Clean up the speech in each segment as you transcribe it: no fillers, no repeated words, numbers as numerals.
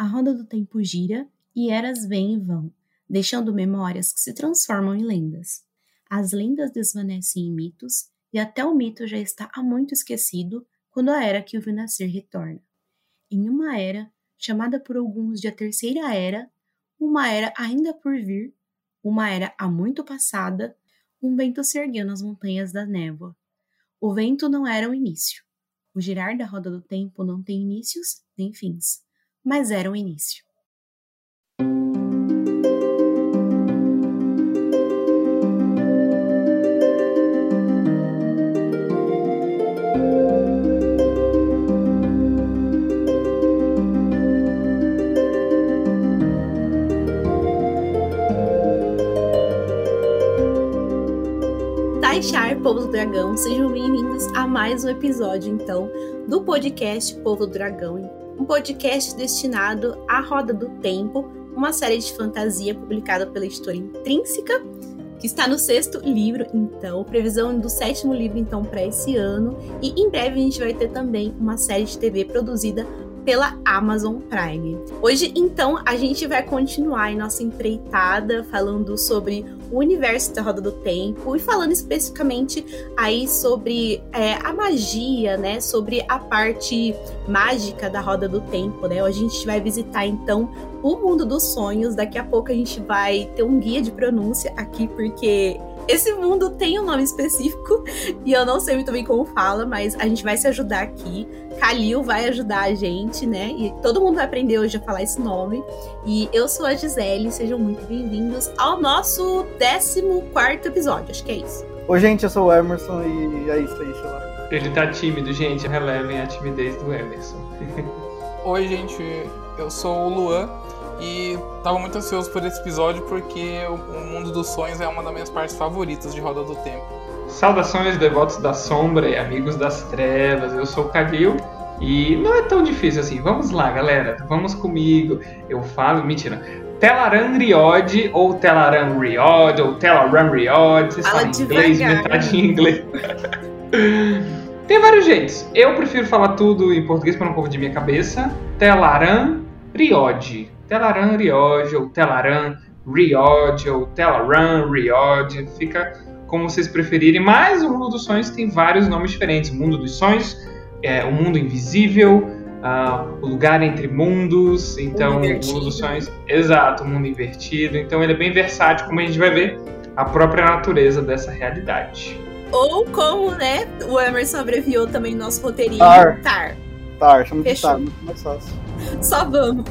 a roda do tempo gira e eras vêm e vão, deixando memórias que se transformam em lendas. As lendas desvanecem em mitos e até o mito já está há muito esquecido quando a era que o viu nascer retorna. Em uma era, chamada por alguns de a Terceira Era, uma era ainda por vir, uma era há muito passada, um vento se ergueu nas montanhas da névoa. O vento não era o início. O girar da roda do tempo não tem inícios nem fins, mas era o início. Povo do Dragão, sejam bem-vindos a mais um episódio, então, do podcast Povo do Dragão, um podcast destinado à Roda do Tempo, uma série de fantasia publicada pela editora Intrínseca, que está no 6º livro, então, previsão do 7º livro, então, para esse ano, e em breve a gente vai ter também uma série de TV produzida pela Amazon Prime. Hoje, então, a gente vai continuar em nossa empreitada falando sobre o universo da Roda do Tempo e falando especificamente aí sobre a magia, né? Sobre a parte mágica da Roda do Tempo, né? A gente vai visitar, então, o mundo dos sonhos. Daqui a pouco a gente vai ter um guia de pronúncia aqui, porque esse mundo tem um nome específico e eu não sei muito bem como fala, mas a gente vai se ajudar aqui. Kalil vai ajudar a gente, né? E todo mundo vai aprender hoje a falar esse nome. E eu sou a Gisele, sejam muito bem-vindos ao nosso 14º episódio, acho que é isso. Oi, gente, eu sou o Emerson e é isso aí, sei lá. Ele tá tímido, gente, relevem a timidez do Emerson. Oi, gente, eu sou o Luan. E tava muito ansioso por esse episódio porque o mundo dos sonhos é uma das minhas partes favoritas de Roda do Tempo. Saudações, devotos da sombra e amigos das trevas, eu sou o Kalil e não é tão difícil assim. Vamos lá, galera, vamos comigo. Eu falo, mentira, Tel'aran'rhiod ou Tel'aran'rhiod ou Tel'aran'rhiod, vocês falam inglês, metade em inglês. Tem vários jeitos, eu prefiro falar tudo em português para não pôr de minha cabeça. Tel'aran'rhiod. Tel'aran'rhiod ou Tel'aran'rhiod ou Tel'aran'rhiod, fica como vocês preferirem, mas o mundo dos sonhos tem vários nomes diferentes. O mundo dos sonhos, o mundo invisível, o lugar entre mundos, então o mundo dos sonhos, exato, o mundo invertido, então ele é bem versátil, como a gente vai ver a própria natureza dessa realidade. Ou como, né, o Emerson abreviou também nosso roteirinho, Tar. Tar, chama de Tar, muito mais fácil. Só vamos.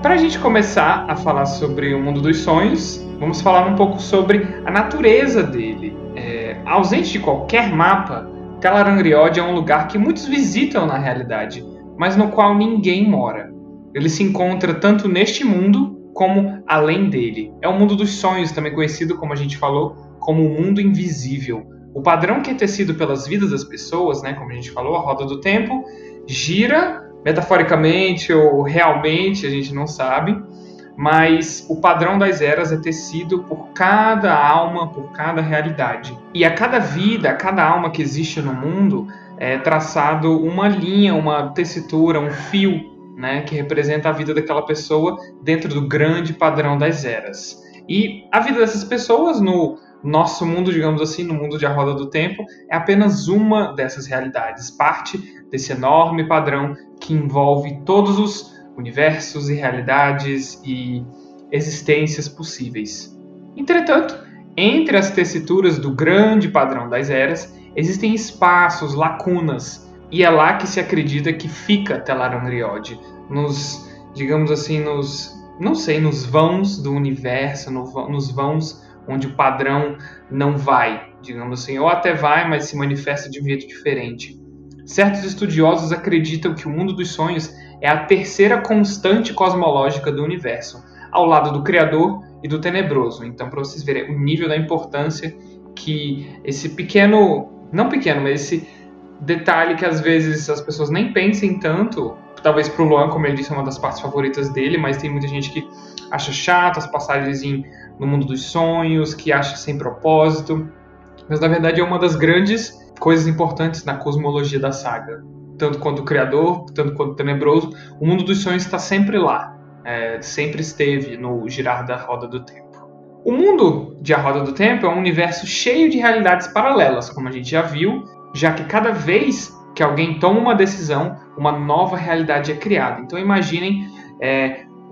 Para a gente começar a falar sobre o mundo dos sonhos, vamos falar um pouco sobre a natureza dele. Ausente de qualquer mapa, Tel'aran'rhiod é um lugar que muitos visitam na realidade, mas no qual ninguém mora. Ele se encontra tanto neste mundo como além dele. É o mundo dos sonhos, também conhecido, como a gente falou, como o mundo invisível. O padrão que é tecido pelas vidas das pessoas, né, como a gente falou, a roda do tempo, gira metaforicamente ou realmente, a gente não sabe, mas o padrão das eras é tecido por cada alma, por cada realidade. E a cada vida, a cada alma que existe no mundo, é traçado uma linha, uma tessitura, um fio, né, que representa a vida daquela pessoa dentro do grande padrão das eras. E a vida dessas pessoas no nosso mundo, digamos assim, no mundo de A Roda do Tempo, é apenas uma dessas realidades, parte desse enorme padrão que envolve todos os universos e realidades e existências possíveis. Entretanto, entre as tessituras do grande padrão das eras, existem espaços, lacunas, e é lá que se acredita que fica Tel'aran'rhiod, nos, digamos assim, nos vãos do universo, nos vãos onde o padrão não vai, digamos assim, ou até vai, mas se manifesta de um jeito diferente. Certos estudiosos acreditam que o mundo dos sonhos é a terceira constante cosmológica do universo, ao lado do Criador e do Tenebroso. Então, para vocês verem o nível da importância que esse pequeno não pequeno, mas esse detalhe que às vezes as pessoas nem pensem tanto. Talvez pro Luan, como ele disse, é uma das partes favoritas dele, mas tem muita gente que acha chato as passagens no mundo dos sonhos, que acha sem propósito. Mas na verdade é uma das grandes coisas importantes na cosmologia da saga. Tanto quanto o Criador, tanto quanto o Tenebroso, o mundo dos sonhos está sempre lá. Sempre esteve no girar da Roda do Tempo. O mundo de A Roda do Tempo é um universo cheio de realidades paralelas, como a gente já viu, já que cada vez que alguém toma uma decisão, uma nova realidade é criada. Então imaginem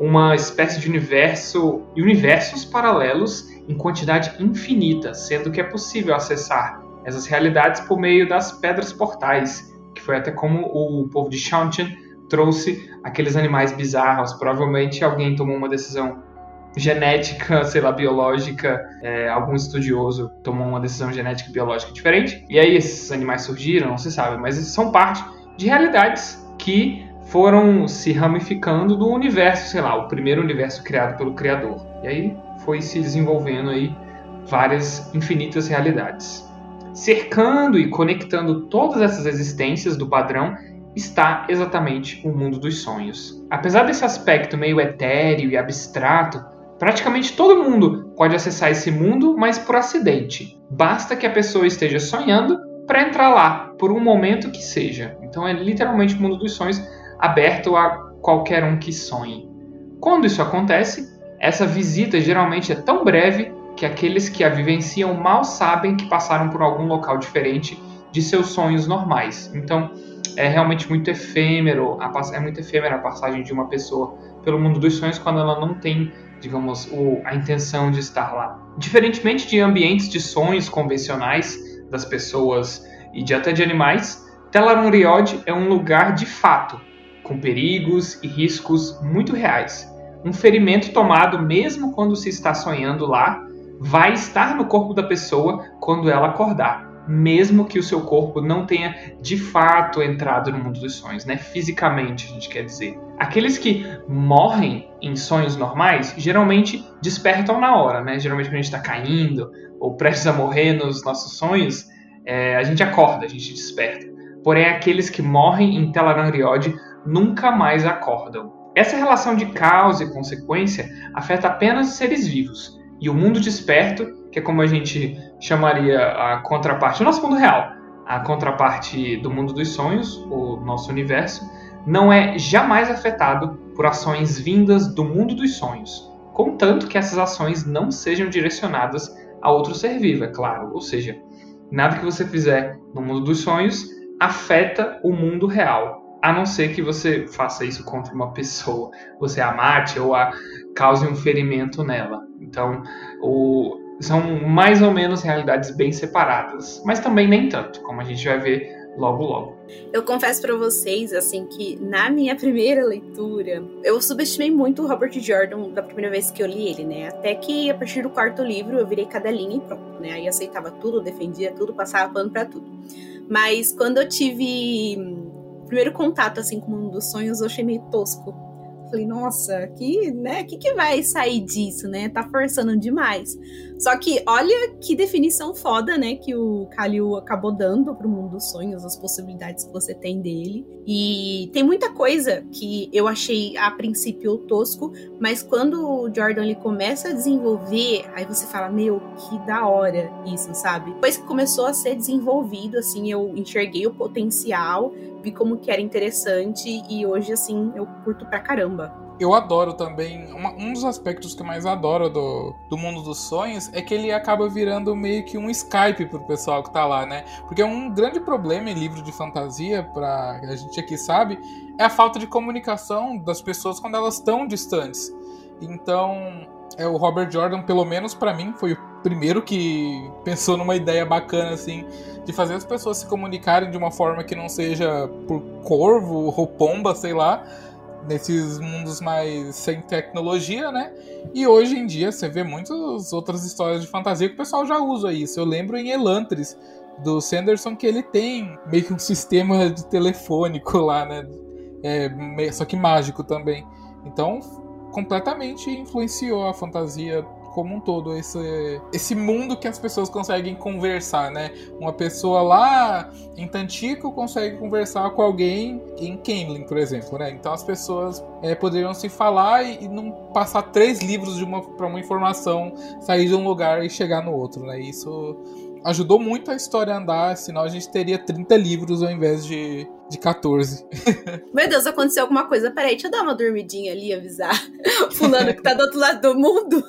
uma espécie de universos paralelos em quantidade infinita, sendo que é possível acessar essas realidades por meio das pedras portais, que foi até como o povo de Seanchan trouxe aqueles animais bizarros. Provavelmente alguém tomou uma decisão genética, sei lá, biológica, algum estudioso tomou uma decisão genética e biológica diferente, e aí esses animais surgiram, não se sabe, mas são parte de realidades que foram se ramificando do universo, sei lá, o primeiro universo criado pelo Criador. E aí foi se desenvolvendo aí várias infinitas realidades. Cercando e conectando todas essas existências do padrão está exatamente o mundo dos sonhos. Apesar desse aspecto meio etéreo e abstrato, praticamente todo mundo pode acessar esse mundo, mas por acidente. Basta que a pessoa esteja sonhando para entrar lá, por um momento que seja. Então é literalmente o mundo dos sonhos aberto a qualquer um que sonhe. Quando isso acontece, essa visita geralmente é tão breve que aqueles que a vivenciam mal sabem que passaram por algum local diferente de seus sonhos normais. Então, é realmente muito efêmero, a passagem de uma pessoa pelo mundo dos sonhos quando ela não tem, digamos, a intenção de estar lá. Diferentemente de ambientes de sonhos convencionais das pessoas e até de animais, Tel'aran'rhiod é um lugar de fato, com perigos e riscos muito reais. Um ferimento tomado mesmo quando se está sonhando lá vai estar no corpo da pessoa quando ela acordar, mesmo que o seu corpo não tenha, de fato, entrado no mundo dos sonhos, né? Fisicamente, a gente quer dizer. Aqueles que morrem em sonhos normais, geralmente despertam na hora, né? Geralmente, quando a gente está caindo ou prestes a morrer nos nossos sonhos, a gente acorda, a gente desperta. Porém, aqueles que morrem em Tel'aran'rhiod nunca mais acordam. Essa relação de causa e consequência afeta apenas os seres vivos, e o mundo desperto, que é como a gente chamaria a contraparte, o nosso mundo real, a contraparte do mundo dos sonhos, o nosso universo, não é jamais afetado por ações vindas do mundo dos sonhos, contanto que essas ações não sejam direcionadas a outro ser vivo, é claro. Ou seja, nada que você fizer no mundo dos sonhos afeta o mundo real, a não ser que você faça isso contra uma pessoa, você a mate ou a cause um ferimento nela. Então, são mais ou menos realidades bem separadas, mas também nem tanto, como a gente vai ver logo logo. Eu confesso pra vocês, assim, que na minha primeira leitura, eu subestimei muito o Robert Jordan da primeira vez que eu li ele, né? Até que a partir do quarto livro eu virei cadelinha e pronto, né? Aí aceitava tudo, defendia tudo, passava pano pra tudo. Mas quando eu tive o primeiro contato, assim, com o mundo dos sonhos, eu achei meio tosco. Falei, nossa, que vai sair disso, né? Tá forçando demais. Só que olha que definição foda, né? Que o Kalil acabou dando pro mundo dos sonhos, as possibilidades que você tem dele. E tem muita coisa que eu achei a princípio tosco, mas quando o Jordan ele começa a desenvolver, aí você fala, meu, que da hora isso, sabe? Depois que começou a ser desenvolvido, assim, eu enxerguei o potencial, vi como que era interessante e hoje, assim, eu curto pra caramba. Eu adoro também, um dos aspectos que eu mais adoro do mundo dos sonhos é que ele acaba virando meio que um Skype pro pessoal que tá lá, né? Porque um grande problema em livro de fantasia, pra a gente aqui sabe, é a falta de comunicação das pessoas quando elas estão distantes. Então, o Robert Jordan, pelo menos pra mim, foi o primeiro que pensou numa ideia bacana, assim, de fazer as pessoas se comunicarem de uma forma que não seja por corvo ou pomba, sei lá, nesses mundos mais sem tecnologia, né? E hoje em dia você vê muitas outras histórias de fantasia que o pessoal já usa isso. Eu lembro em Elantris, do Sanderson, que ele tem meio que um sistema de telefônico lá, né? Só que mágico também. Então, completamente influenciou a fantasia como um todo, esse mundo que as pessoas conseguem conversar, né? Uma pessoa lá em Tantico consegue conversar com alguém em Camlin, por exemplo, né? Então as pessoas poderiam se falar e não passar 3 livros para uma informação sair de um lugar e chegar no outro, né? Isso ajudou muito a história a andar, senão a gente teria 30 livros ao invés de 14. Meu Deus, aconteceu alguma coisa. Peraí, deixa eu dar uma dormidinha ali e avisar o fulano que tá do outro lado do mundo.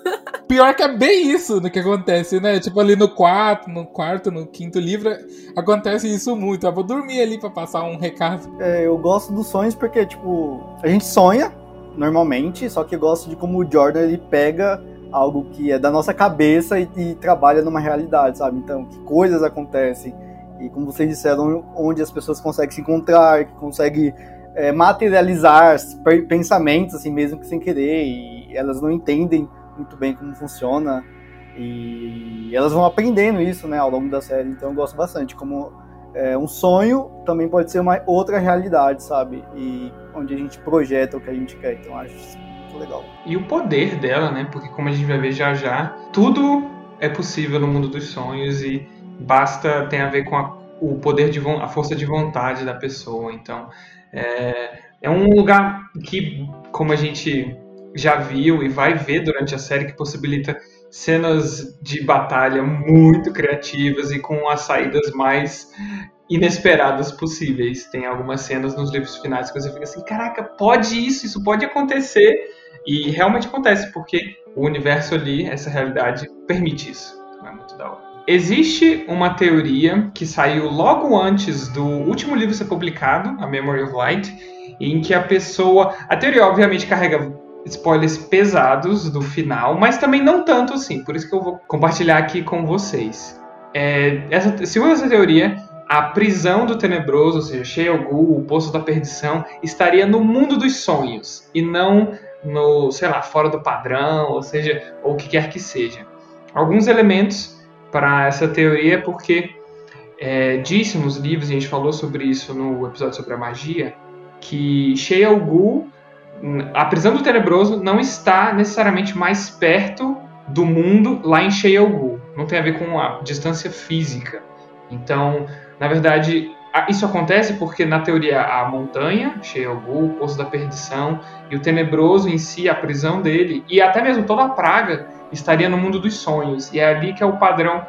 Pior que é bem isso no que acontece, né? Tipo, ali no 5º livro, acontece isso muito. Eu vou dormir ali pra passar um recado. Eu gosto dos sonhos porque, tipo, a gente sonha, normalmente, só que eu gosto de como o Jordan, ele pega algo que é da nossa cabeça e trabalha numa realidade, sabe? Então, que coisas acontecem. E como vocês disseram, onde as pessoas conseguem se encontrar, que conseguem materializar pensamentos, assim, mesmo que sem querer. E elas não entendem muito bem como funciona. E elas vão aprendendo isso, né, ao longo da série. Então, eu gosto bastante. Como um sonho também pode ser uma outra realidade, sabe? E onde a gente projeta o que a gente quer. Então, acho legal. E o poder dela, né? Porque como a gente vai ver já já, tudo é possível no mundo dos sonhos e basta, tem a ver com o poder, a força de vontade da pessoa. Então, é um lugar que, como a gente já viu e vai ver durante a série, que possibilita cenas de batalha muito criativas e com as saídas mais inesperadas possíveis. Tem algumas cenas nos livros finais que você fica assim, caraca, pode isso pode acontecer, e realmente acontece, porque o universo ali, essa realidade, permite isso. Então é muito da hora. Existe uma teoria que saiu logo antes do último livro ser publicado, A Memory of Light, em que a teoria obviamente carrega spoilers pesados do final, mas também não tanto assim, por isso que eu vou compartilhar aqui com vocês. Segundo essa teoria, a prisão do Tenebroso, ou seja, Shayol Ghul, o Poço da Perdição, estaria no mundo dos sonhos, e não no, sei lá, fora do padrão, ou seja, ou o que quer que seja. Alguns elementos para essa teoria, porque disse nos livros, e a gente falou sobre isso no episódio sobre a magia, que Shayol Ghul, a prisão do Tenebroso, não está necessariamente mais perto do mundo lá em Shayol Ghul. Não tem a ver com a distância física. Então, na verdade, isso acontece porque, na teoria, a montanha, Shayol Ghul, o Poço da Perdição, e o Tenebroso em si, a prisão dele, e até mesmo toda a praga, estaria no mundo dos sonhos. E é ali que é o padrão.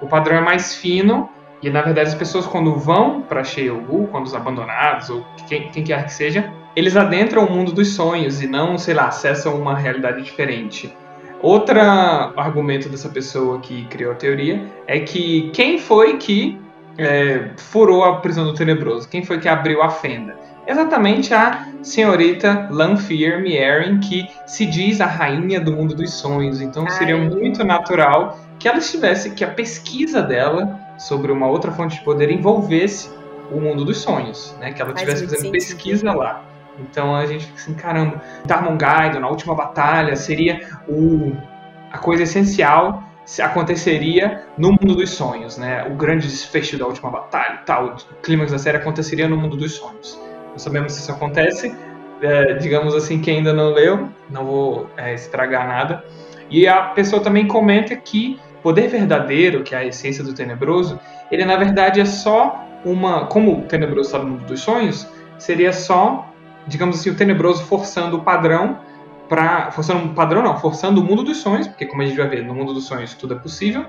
O padrão é mais fino, e, na verdade, as pessoas, quando vão para Shayol Ghul, quando os abandonados, ou quem quer que seja, eles adentram o mundo dos sonhos e não, sei lá, acessam uma realidade diferente. Outro argumento dessa pessoa que criou a teoria é que quem foi que furou a prisão do Tenebroso? Quem foi que abriu a fenda? Exatamente a senhorita Lanfear Mierin, que se diz a rainha do mundo dos sonhos. Então seria muito natural que ela estivesse, que a pesquisa dela sobre uma outra fonte de poder envolvesse o mundo dos sonhos, né? Que ela estivesse fazendo pesquisa lá. Então a gente fica assim, caramba, Tarmon Gai'don, na última batalha, seria a coisa essencial, aconteceria no mundo dos sonhos, né? O grande desfecho da última batalha, tal, o clímax da série aconteceria no mundo dos sonhos. Não sabemos se isso acontece, digamos assim, quem ainda não leu, não vou estragar nada. E a pessoa também comenta que o poder verdadeiro, que é a essência do Tenebroso, ele na verdade é só uma... Como o Tenebroso está no mundo dos sonhos, seria só, digamos assim, o Tenebroso forçando o mundo dos sonhos, porque como a gente vai ver, no mundo dos sonhos tudo é possível,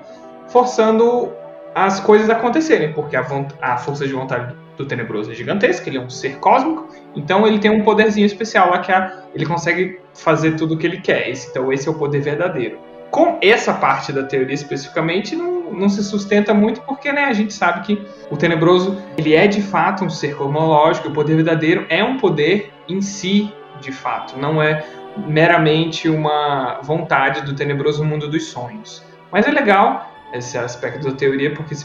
forçando as coisas a acontecerem, porque a força de vontade do Tenebroso é gigantesca, ele é um ser cósmico, então ele tem um poderzinho especial lá que ele consegue fazer tudo o que ele quer. Então esse é o poder verdadeiro. Com essa parte da teoria especificamente não se sustenta muito, porque, né, a gente sabe que o Tenebroso, ele é de fato um ser cosmológico, o poder verdadeiro é um poder em si, de fato, não é meramente uma vontade do Tenebroso mundo dos sonhos. Mas é legal esse aspecto da teoria, porque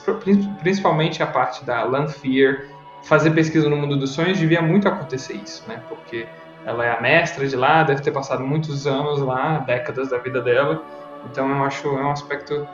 principalmente a parte da Lanfear fazer pesquisa no mundo dos sonhos, devia muito acontecer isso, né, porque ela é a mestra de lá, deve ter passado muitos anos lá, décadas da vida dela. Então eu acho um aspecto...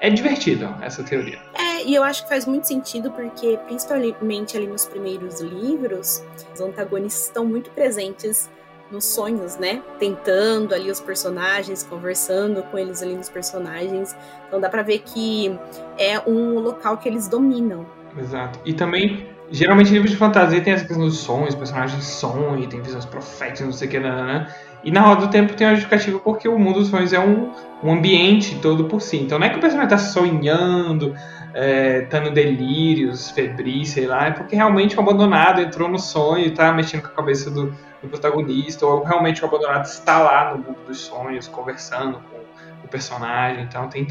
É divertido essa teoria. E eu acho que faz muito sentido porque, principalmente ali nos primeiros livros, os antagonistas estão muito presentes nos sonhos, né? Tentando ali os personagens, conversando com eles ali nos personagens. Então dá pra ver que é um local que eles dominam. Exato. E também, geralmente livros de fantasia tem essa questão dos sonhos, personagens sonham, tem visões proféticas, não sei o que, né? E na Roda do Tempo tem uma justificativa porque o mundo dos sonhos é um ambiente todo por si. Então não é que o personagem tá sonhando, tando delírios, febris, sei lá, é porque realmente o abandonado entrou no sonho e tá mexendo com a cabeça do protagonista, ou realmente o abandonado está lá no mundo dos sonhos, conversando com o personagem. Então tem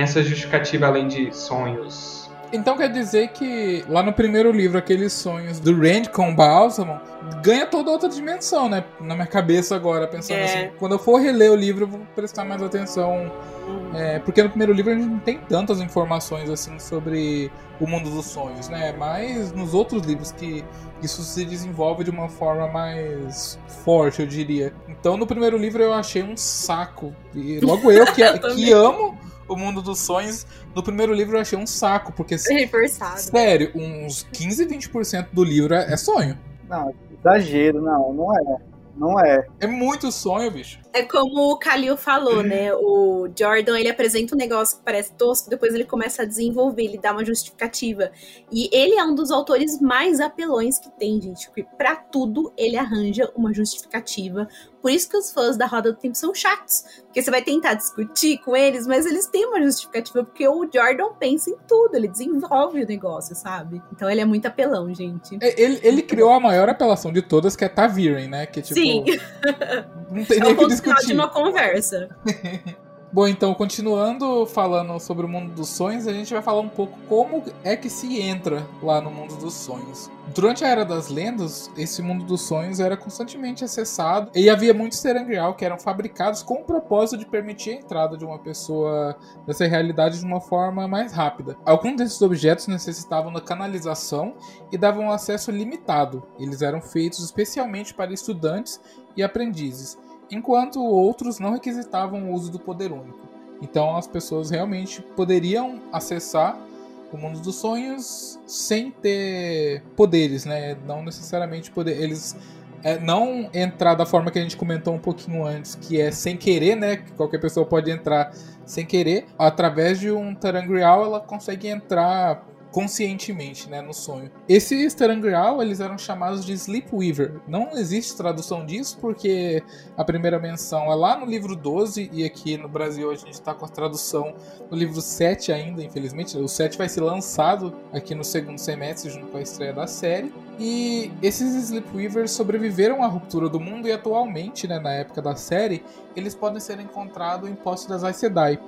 essa justificativa além de sonhos. Então quer dizer que lá no primeiro livro, aqueles sonhos do Rand com o Ba'alzamon ganha toda outra dimensão, né? Na minha cabeça agora, pensando assim, quando eu for reler o livro, eu vou prestar mais atenção. Porque no primeiro livro a gente não tem tantas informações assim sobre o mundo dos sonhos, né? Mas nos outros livros que isso se desenvolve de uma forma mais forte, eu diria. Então no primeiro livro eu achei um saco. E logo eu, que amo o mundo dos sonhos, no primeiro livro eu achei um saco, porque, sério, uns 15, 20% do livro é sonho. Não, exagero, não é. É muito sonho, bicho. É como o Kalil falou, né? O Jordan, ele apresenta um negócio que parece tosco, depois ele começa a desenvolver, ele dá uma justificativa. E ele é um dos autores mais apelões que tem, gente, porque pra tudo ele arranja uma justificativa. Por isso que os fãs da Roda do Tempo são chatos, porque você vai tentar discutir com eles, mas eles têm uma justificativa, porque o Jordan pensa em tudo, ele desenvolve o negócio, sabe? Então ele é muito apelão, gente. Ele criou a maior apelação de todas, que é Taviren, né? Que, tipo, sim. Não tem nem o que discutir. Final de uma conversa. Bom, então, continuando falando sobre o mundo dos sonhos, a gente vai falar um pouco como é que se entra lá no mundo dos sonhos. Durante a Era das Lendas, esse mundo dos sonhos era constantemente acessado e havia muitos Tel'aran'rhiod que eram fabricados com o propósito de permitir a entrada de uma pessoa nessa realidade de uma forma mais rápida. Alguns desses objetos necessitavam da canalização e davam acesso limitado. Eles eram feitos especialmente para estudantes e aprendizes, enquanto outros não requisitavam o uso do poder único. Então as pessoas realmente poderiam acessar o mundo dos sonhos sem ter poderes, né? Não necessariamente poder. Eles não entrar da forma que a gente comentou um pouquinho antes, que é sem querer, né? Que qualquer pessoa pode entrar sem querer. Através de um Tel'aran'rhiod ela consegue entrar conscientemente, né, no sonho. Esses Tel'aran'rhiod, eles eram chamados de Sleepweaver. Não existe tradução disso, porque a primeira menção é lá no livro 12, e aqui no Brasil a gente está com a tradução do livro 7 ainda, infelizmente. O 7 vai ser lançado aqui no segundo semestre, junto com a estreia da série. E esses Sleepweavers sobreviveram à ruptura do mundo, e atualmente, né, na época da série, eles podem ser encontrados em posse das Aes Sedai.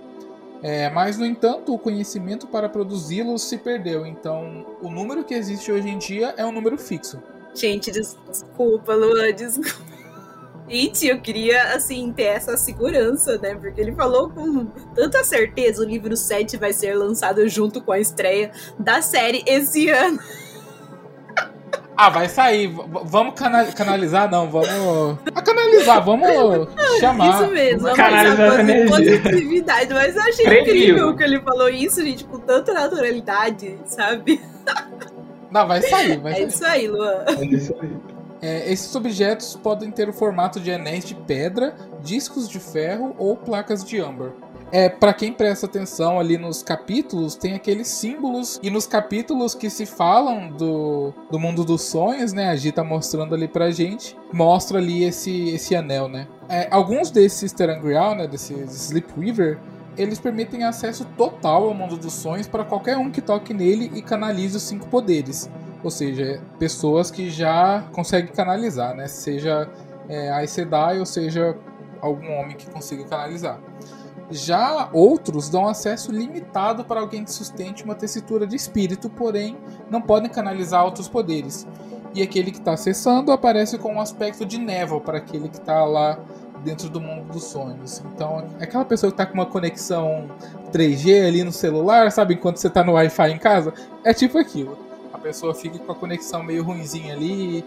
Mas, no entanto, o conhecimento para produzi-los se perdeu. Então, o número que existe hoje em dia é um número fixo. Gente, desculpa, Luan, desculpa. Gente, eu queria, assim, ter essa segurança, né? Porque ele falou com tanta certeza, o livro 7 vai ser lançado junto com a estreia da série esse ano. Ah, vai sair. Vamos canalizar, não. Vamos... canalizar, vamos chamar. Isso mesmo. Canalizar essa energia. Positividade, mas eu achei incrível que ele falou isso, gente, com tanta naturalidade, sabe? Não, vai sair, vai sair. É isso aí, Luan. É isso aí. Esses objetos podem ter o formato de anéis de pedra, discos de ferro ou placas de âmbar. Para quem presta atenção ali nos capítulos, tem aqueles símbolos, e nos capítulos que se falam do mundo dos sonhos, né, a Gi tá mostrando ali pra gente, mostra ali esse anel, né. Alguns desses Tel'aran'rhiod, né, desses Sleepweaver, eles permitem acesso total ao mundo dos sonhos para qualquer um que toque nele e canalize os 5 poderes, ou seja, pessoas que já conseguem canalizar, né, seja Aes Sedai ou seja algum homem que consiga canalizar. Já outros dão acesso limitado para alguém que sustente uma tessitura de espírito, porém não podem canalizar outros poderes. E aquele que está acessando aparece com um aspecto de névoa para aquele que está lá dentro do mundo dos sonhos. Então, é aquela pessoa que está com uma conexão 3G ali no celular, sabe? Enquanto você está no Wi-Fi em casa, é tipo aquilo. A pessoa fica com a conexão meio ruinzinha ali,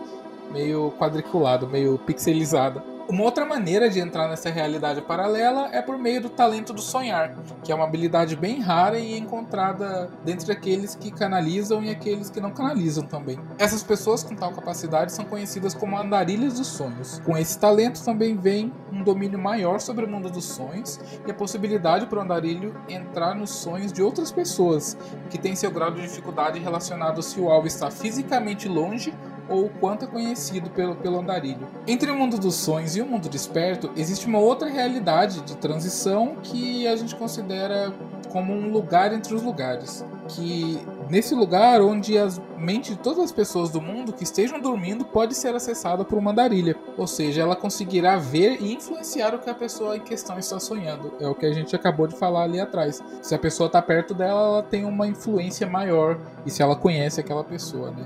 meio quadriculada, meio pixelizada. Uma outra maneira de entrar nessa realidade paralela é por meio do talento do sonhar, que é uma habilidade bem rara e encontrada dentre aqueles que canalizam e aqueles que não canalizam também. Essas pessoas com tal capacidade são conhecidas como andarilhas dos sonhos. Com esse talento também vem um domínio maior sobre o mundo dos sonhos e a possibilidade para o andarilho entrar nos sonhos de outras pessoas, que tem seu grau de dificuldade relacionado se o alvo está fisicamente longe ou o quanto é conhecido pelo andarilho. Entre o mundo dos sonhos e o mundo desperto, existe uma outra realidade de transição que a gente considera como um lugar entre os lugares, que nesse lugar onde as mentes de todas as pessoas do mundo que estejam dormindo pode ser acessada por uma andarilha, ou seja, ela conseguirá ver e influenciar o que a pessoa em questão está sonhando. É o que a gente acabou de falar ali atrás. Se a pessoa está perto dela, ela tem uma influência maior, e se ela conhece aquela pessoa, né?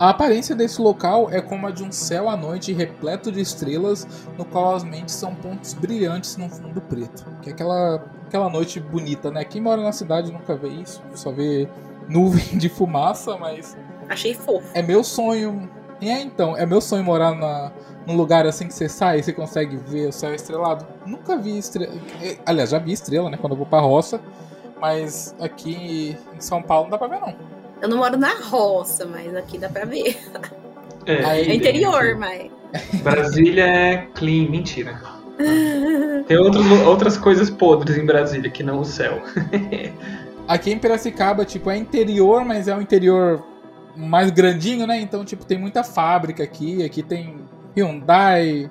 A aparência desse local é como a de um céu à noite repleto de estrelas, no qual as mentes são pontos brilhantes num fundo preto. Que é aquela noite bonita, né? Quem mora na cidade nunca vê isso, só vê nuvem de fumaça, mas... Achei fofo. É meu sonho... É meu sonho morar num lugar assim que você sai e você consegue ver o céu estrelado. Nunca vi estrela... Aliás, já vi estrela, né? Quando eu vou pra roça, mas aqui em São Paulo não dá pra ver, não. Eu não moro na roça, mas aqui dá pra ver. É interior, mas... Brasília é clean, mentira. Tem outras coisas podres em Brasília, que não o céu. Aqui em Piracicaba, tipo, é interior, mas é um interior mais grandinho, né? Então, tipo, tem muita fábrica aqui. Aqui tem Hyundai,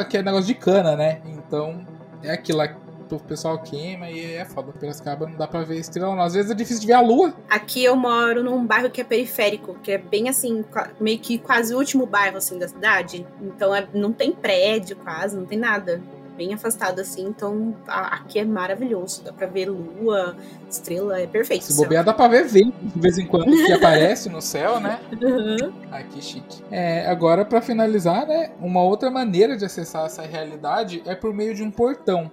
aqui é negócio de cana, né? Então, é aquilo aqui. O pessoal queima e é foda. Piracicaba não dá pra ver estrela, não. Às vezes é difícil de ver a lua. Aqui eu moro num bairro que é periférico, que é bem assim, meio que quase o último bairro assim da cidade. Então não tem prédio quase, não tem nada. Bem afastado assim, então aqui é maravilhoso. Dá pra ver lua, estrela, é perfeito. Se bobear dá pra ver vento de vez em quando que aparece no céu, né? Uhum. Ah, que chique. Agora pra finalizar, né? Uma outra maneira de acessar essa realidade é por meio de um portão.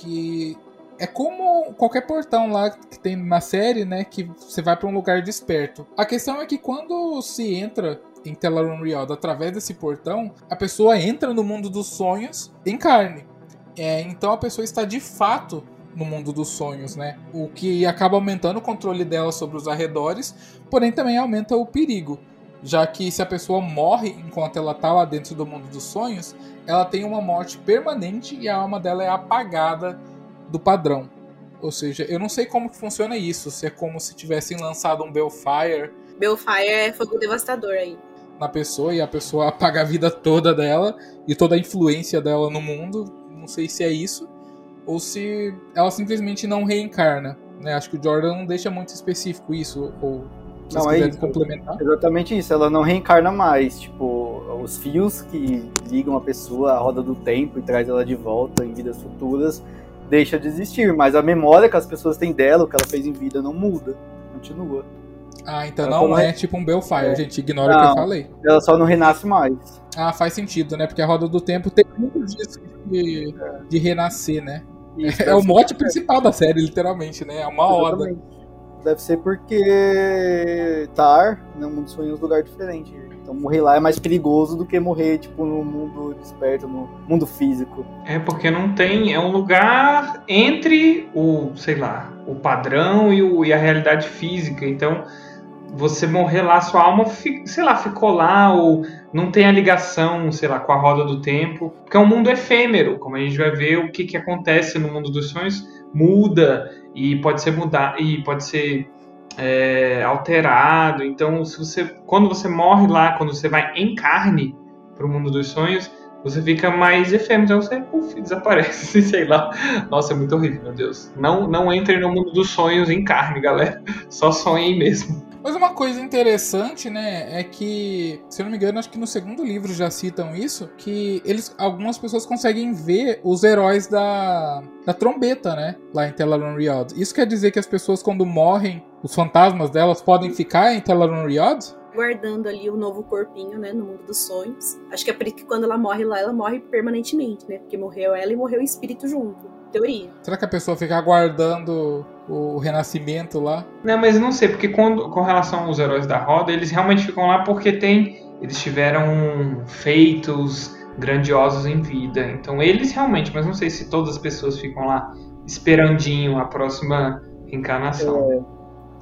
Que é como qualquer portão lá que tem na série, né? Que você vai para um lugar desperto. A questão é que quando se entra em Tel'aran'rhiod através desse portão, a pessoa entra no mundo dos sonhos em carne. Então a pessoa está de fato no mundo dos sonhos, né? O que acaba aumentando o controle dela sobre os arredores, porém também aumenta o perigo. Já que se a pessoa morre enquanto ela está lá dentro do mundo dos sonhos, ela tem uma morte permanente e a alma dela é apagada do padrão. Ou seja, eu não sei como que funciona isso, se é como se tivessem lançado um Belfire. Belfire é fogo devastador aí. Na pessoa, e a pessoa apaga a vida toda dela e toda a influência dela no mundo. Não sei se é isso, ou se ela simplesmente não reencarna, né? Acho que o Jordan não deixa muito específico isso, ou... Não, é isso, exatamente isso, ela não reencarna mais, tipo, os fios que ligam a pessoa à roda do tempo e traz ela de volta em vidas futuras, deixa de existir, mas a memória que as pessoas têm dela, o que ela fez em vida, não muda, continua. Ah, então ela não é tipo um Belfire, a gente ignora o que eu falei. Ela só não renasce mais. Ah, faz sentido, né, porque a roda do tempo tem muito disso de renascer, né? Isso, é o mote principal da série, literalmente, né, é uma roda. Deve ser porque Tar, no mundo dos sonhos, é um lugar diferente. Então morrer lá é mais perigoso do que morrer, tipo, no mundo desperto, no mundo físico. É porque não tem... É um lugar entre o, sei lá, o padrão e a realidade física. Então, você morrer lá, sua alma, sei lá, ficou lá ou não tem a ligação, sei lá, com a roda do tempo. Porque é um mundo efêmero, como a gente vai ver o que acontece no mundo dos sonhos. Muda e pode ser alterado. Então, quando você morre lá, quando você vai em carne para o mundo dos sonhos, você fica mais efêmero. Então você desaparece, sei lá. Nossa, é muito horrível, meu Deus. Não entre no mundo dos sonhos em carne, galera. Só sonhem mesmo. Mas uma coisa interessante, né, é que, se eu não me engano, acho que no segundo livro já citam isso, que algumas pessoas conseguem ver os heróis da trombeta, né, lá em Tel'aran'rhiod. Isso quer dizer que as pessoas, quando morrem, os fantasmas delas podem ficar em Tel'aran'rhiod? Guardando ali o novo corpinho, né, no mundo dos sonhos. Acho que é por isso que quando ela morre lá, ela morre permanentemente, né, porque morreu ela e morreu o espírito junto. Teoria. Será que a pessoa fica aguardando o renascimento lá? Não, mas não sei, porque com relação aos heróis da roda, eles realmente ficam lá porque eles tiveram feitos, grandiosos em vida. Então eles realmente, mas não sei se todas as pessoas ficam lá esperandinho a próxima reencarnação.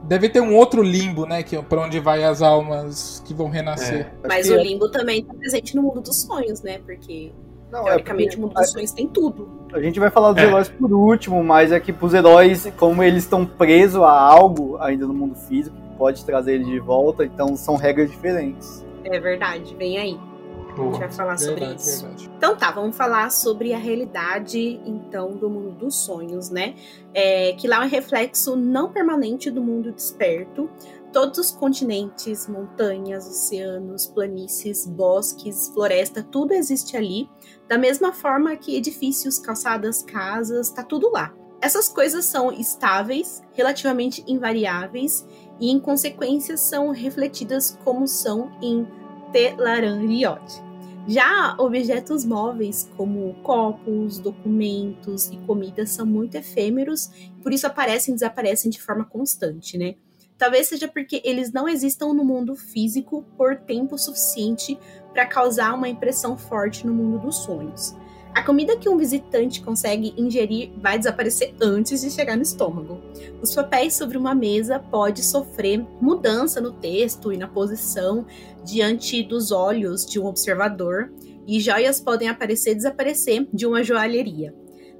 Deve ter um outro limbo, né? Que é pra onde vai as almas que vão renascer. É. Mas o limbo também tá presente no mundo dos sonhos, né? Porque, teoricamente, o mundo dos sonhos tem tudo. A gente vai falar dos heróis por último, mas é que pros heróis, como eles estão presos a algo ainda no mundo físico, pode trazer eles de volta, então são regras diferentes. É verdade, vem aí. A gente vai falar sobre isso. Verdade. Então tá, vamos falar sobre a realidade, então, do mundo dos sonhos, né? Que lá é um reflexo não permanente do mundo desperto. Todos os continentes, montanhas, oceanos, planícies, bosques, floresta, tudo existe ali. Da mesma forma que edifícios, calçadas, casas, tá tudo lá. Essas coisas são estáveis, relativamente invariáveis e, em consequência, são refletidas como são em Tel'aran'rhiod. Já objetos móveis como copos, documentos e comidas são muito efêmeros, por isso aparecem e desaparecem de forma constante, né? Talvez seja porque eles não existam no mundo físico por tempo suficiente para causar uma impressão forte no mundo dos sonhos. A comida que um visitante consegue ingerir vai desaparecer antes de chegar no estômago. Os papéis sobre uma mesa podem sofrer mudança no texto e na posição diante dos olhos de um observador, e joias podem aparecer e desaparecer de uma joalheria.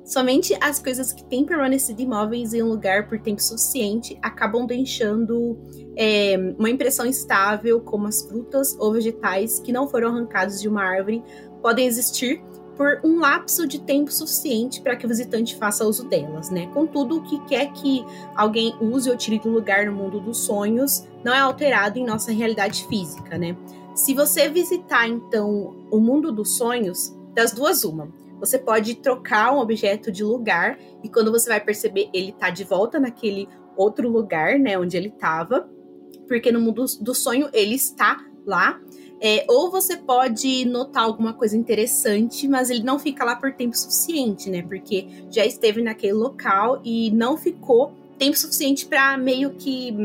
Somente as coisas que têm permanecido imóveis em um lugar por tempo suficiente acabam deixando uma impressão estável, como as frutas ou vegetais que não foram arrancados de uma árvore podem existir por um lapso de tempo suficiente para que o visitante faça uso delas, né? Contudo, o que quer que alguém use ou tire do lugar no mundo dos sonhos não é alterado em nossa realidade física, né? Se você visitar, então, o mundo dos sonhos, das duas uma. Você pode trocar um objeto de lugar e quando você vai perceber, ele tá de volta naquele outro lugar, né, onde ele estava, porque no mundo do sonho ele está lá. Ou você pode notar alguma coisa interessante, mas ele não fica lá por tempo suficiente, né? Porque já esteve naquele local e não ficou tempo suficiente para meio que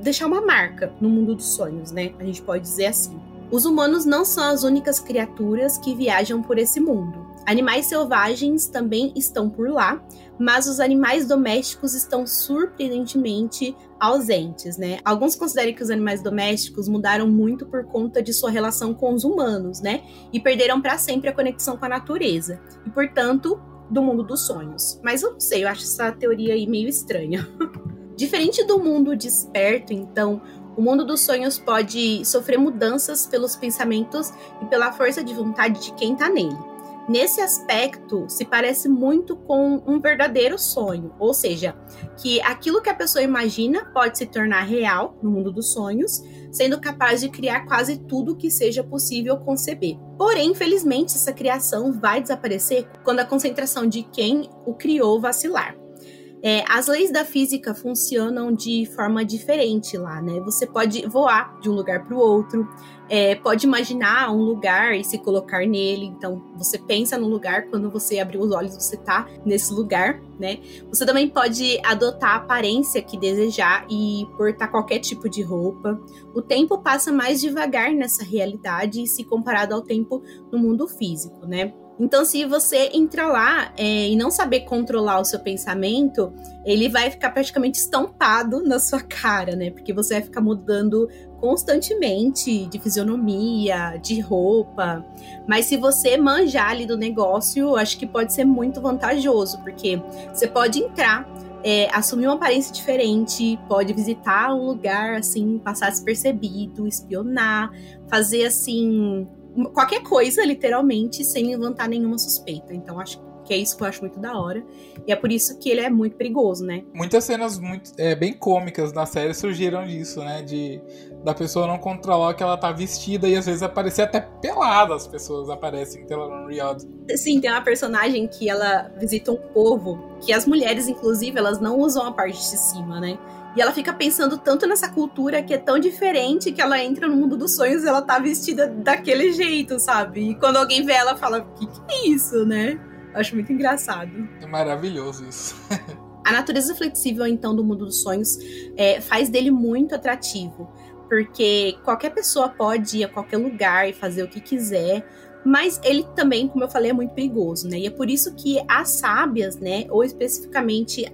deixar uma marca no mundo dos sonhos, né? A gente pode dizer assim. Os humanos não são as únicas criaturas que viajam por esse mundo. Animais selvagens também estão por lá, mas os animais domésticos estão surpreendentemente ausentes, né? Alguns consideram que os animais domésticos mudaram muito por conta de sua relação com os humanos, né? E perderam para sempre a conexão com a natureza. E, portanto, do mundo dos sonhos. Mas eu não sei, eu acho essa teoria aí meio estranha. Diferente do mundo desperto, então, o mundo dos sonhos pode sofrer mudanças pelos pensamentos e pela força de vontade de quem está nele. Nesse aspecto, se parece muito com um verdadeiro sonho, ou seja, que aquilo que a pessoa imagina pode se tornar real no mundo dos sonhos, sendo capaz de criar quase tudo que seja possível conceber. Porém, infelizmente, essa criação vai desaparecer quando a concentração de quem o criou vacilar. As leis da física funcionam de forma diferente lá, né? Você pode voar de um lugar para o outro, pode imaginar um lugar e se colocar nele. Então, você pensa no lugar, quando você abrir os olhos, você está nesse lugar, né? Você também pode adotar a aparência que desejar e portar qualquer tipo de roupa. O tempo passa mais devagar nessa realidade se comparado ao tempo no mundo físico, né? Então, se você entrar lá e não saber controlar o seu pensamento, ele vai ficar praticamente estampado na sua cara, né? Porque você vai ficar mudando constantemente de fisionomia, de roupa. Mas se você manjar ali do negócio, eu acho que pode ser muito vantajoso, porque você pode entrar, assumir uma aparência diferente, pode visitar um lugar, assim, passar despercebido, espionar, fazer, assim, qualquer coisa, literalmente, sem levantar nenhuma suspeita. Então, acho que é isso que eu acho muito da hora. E é por isso que ele é muito perigoso, né? Muitas cenas bem cômicas na série surgiram disso, né? Da pessoa não controlar o que ela tá vestida e, às vezes, aparecer até pelada. As pessoas aparecem em Tel'aran'rhiod. Sim, tem uma personagem que ela visita um povo, que as mulheres, inclusive, elas não usam a parte de cima, né? E ela fica pensando tanto nessa cultura que é tão diferente que ela entra no mundo dos sonhos e ela tá vestida daquele jeito, sabe? E quando alguém vê ela, fala, o que é isso, né? Eu acho muito engraçado. É maravilhoso isso. A natureza flexível, então, do mundo dos sonhos faz dele muito atrativo. Porque qualquer pessoa pode ir a qualquer lugar e fazer o que quiser. Mas ele também, como eu falei, é muito perigoso, né? E é por isso que as sábias, né? Ou especificamente,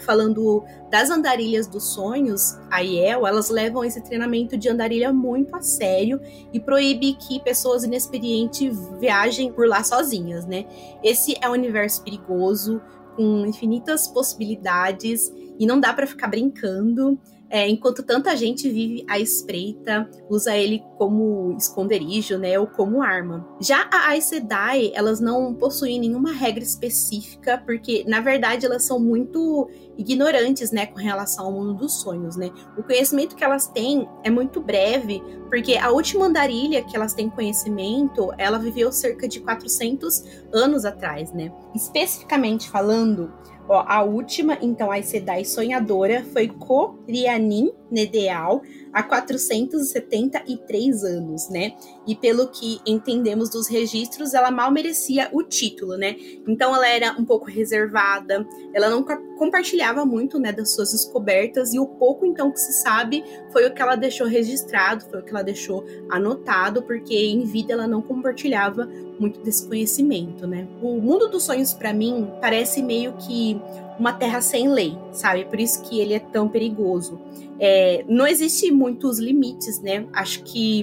falando das andarilhas dos sonhos, a Iel, elas levam esse treinamento de andarilha muito a sério e proíbe que pessoas inexperientes viajem por lá sozinhas, né? Esse é um universo perigoso, com infinitas possibilidades e não dá para ficar brincando. Enquanto tanta gente vive à espreita, usa ele como esconderijo, né, ou como arma. Já a Aes Sedai, elas não possuem nenhuma regra específica, porque, na verdade, elas são muito ignorantes, né, com relação ao mundo dos sonhos, né. O conhecimento que elas têm é muito breve, porque a última andarilha que elas têm conhecimento, ela viveu cerca de 400 anos atrás, né. Especificamente falando, a última, então, a Aes Sedai sonhadora foi Corianin Nedeal há 473 anos, né? E pelo que entendemos dos registros, ela mal merecia o título, né? Então, ela era um pouco reservada, ela não compartilhava muito, né, das suas descobertas, e o pouco, então, que se sabe foi o que ela deixou registrado, foi o que ela deixou anotado, porque em vida ela não compartilhava muito desse conhecimento, né? O mundo dos sonhos, para mim, parece meio que uma terra sem lei, sabe? Por isso que ele é tão perigoso. Não existe muitos limites, né? Acho que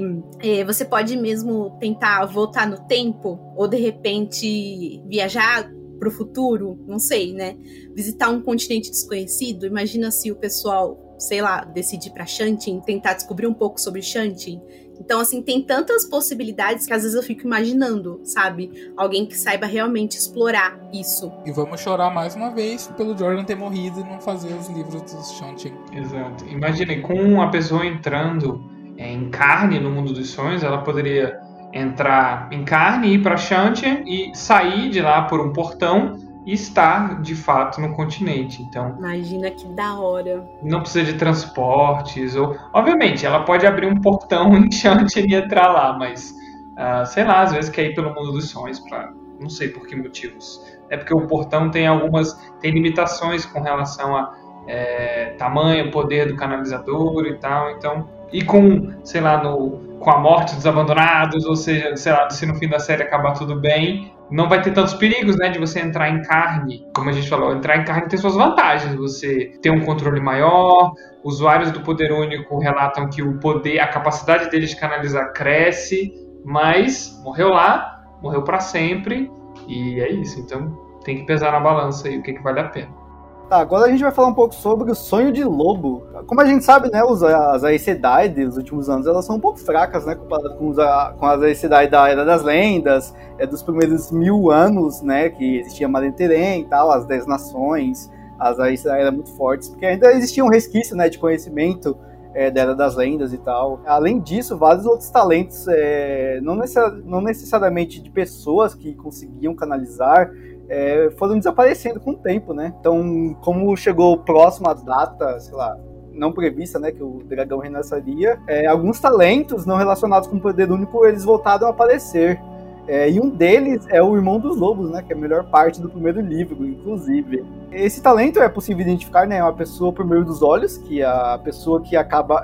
você pode mesmo tentar voltar no tempo ou, de repente, viajar pro futuro, não sei, né? Visitar um continente desconhecido. Imagina se o pessoal, sei lá, decidir pra Shantin, tentar descobrir um pouco sobre Shantin. Então, assim, tem tantas possibilidades que às vezes eu fico imaginando, sabe? Alguém que saiba realmente explorar isso. E vamos chorar mais uma vez pelo Jordan ter morrido e não fazer os livros do Shantin. Exato. Imagine, com uma pessoa entrando em carne no mundo dos sonhos, ela poderia entrar em carne, ir para Shantin e sair de lá por um portão e estar, de fato, no continente. Então, imagina que da hora. Não precisa de transportes. Ou, obviamente, ela pode abrir um portão em Shantin e entrar lá, mas, sei lá, às vezes quer ir pelo mundo dos sonhos, pra, não sei por que motivos. É porque o portão tem algumas limitações com relação a tamanho, poder do canalizador e tal. Então, e com, sei lá, com a morte dos abandonados, ou seja, sei lá, se no fim da série acabar tudo bem, não vai ter tantos perigos, né, de você entrar em carne. Como a gente falou, entrar em carne tem suas vantagens. Você tem um controle maior, usuários do poder único relatam que o poder, a capacidade deles de canalizar cresce, mas morreu lá, morreu pra sempre, e é isso. Então tem que pesar na balança aí o que vale a pena. Tá, agora a gente vai falar um pouco sobre o sonho de lobo. Como a gente sabe, né, as Aes Sedai dos últimos anos, elas são um pouco fracas, né, comparado com as Aes Sedai da Era das Lendas, dos primeiros 1000 anos, né, que existia Marenterém e tal, as 10 Nações, as Aes Sedai eram muito fortes, porque ainda existia um resquício, né, de conhecimento da Era das Lendas e tal. Além disso, vários outros talentos, não necessariamente de pessoas que conseguiam canalizar, foram desaparecendo com o tempo, né? Então, como chegou próximo à data, sei lá, não prevista, né, que o dragão renasceria, alguns talentos não relacionados com o poder único, eles voltaram a aparecer. E um deles é o Irmão dos Lobos, né, que é a melhor parte do primeiro livro, inclusive. Esse talento é possível identificar, né, uma pessoa primeiro dos olhos, que é a pessoa que acaba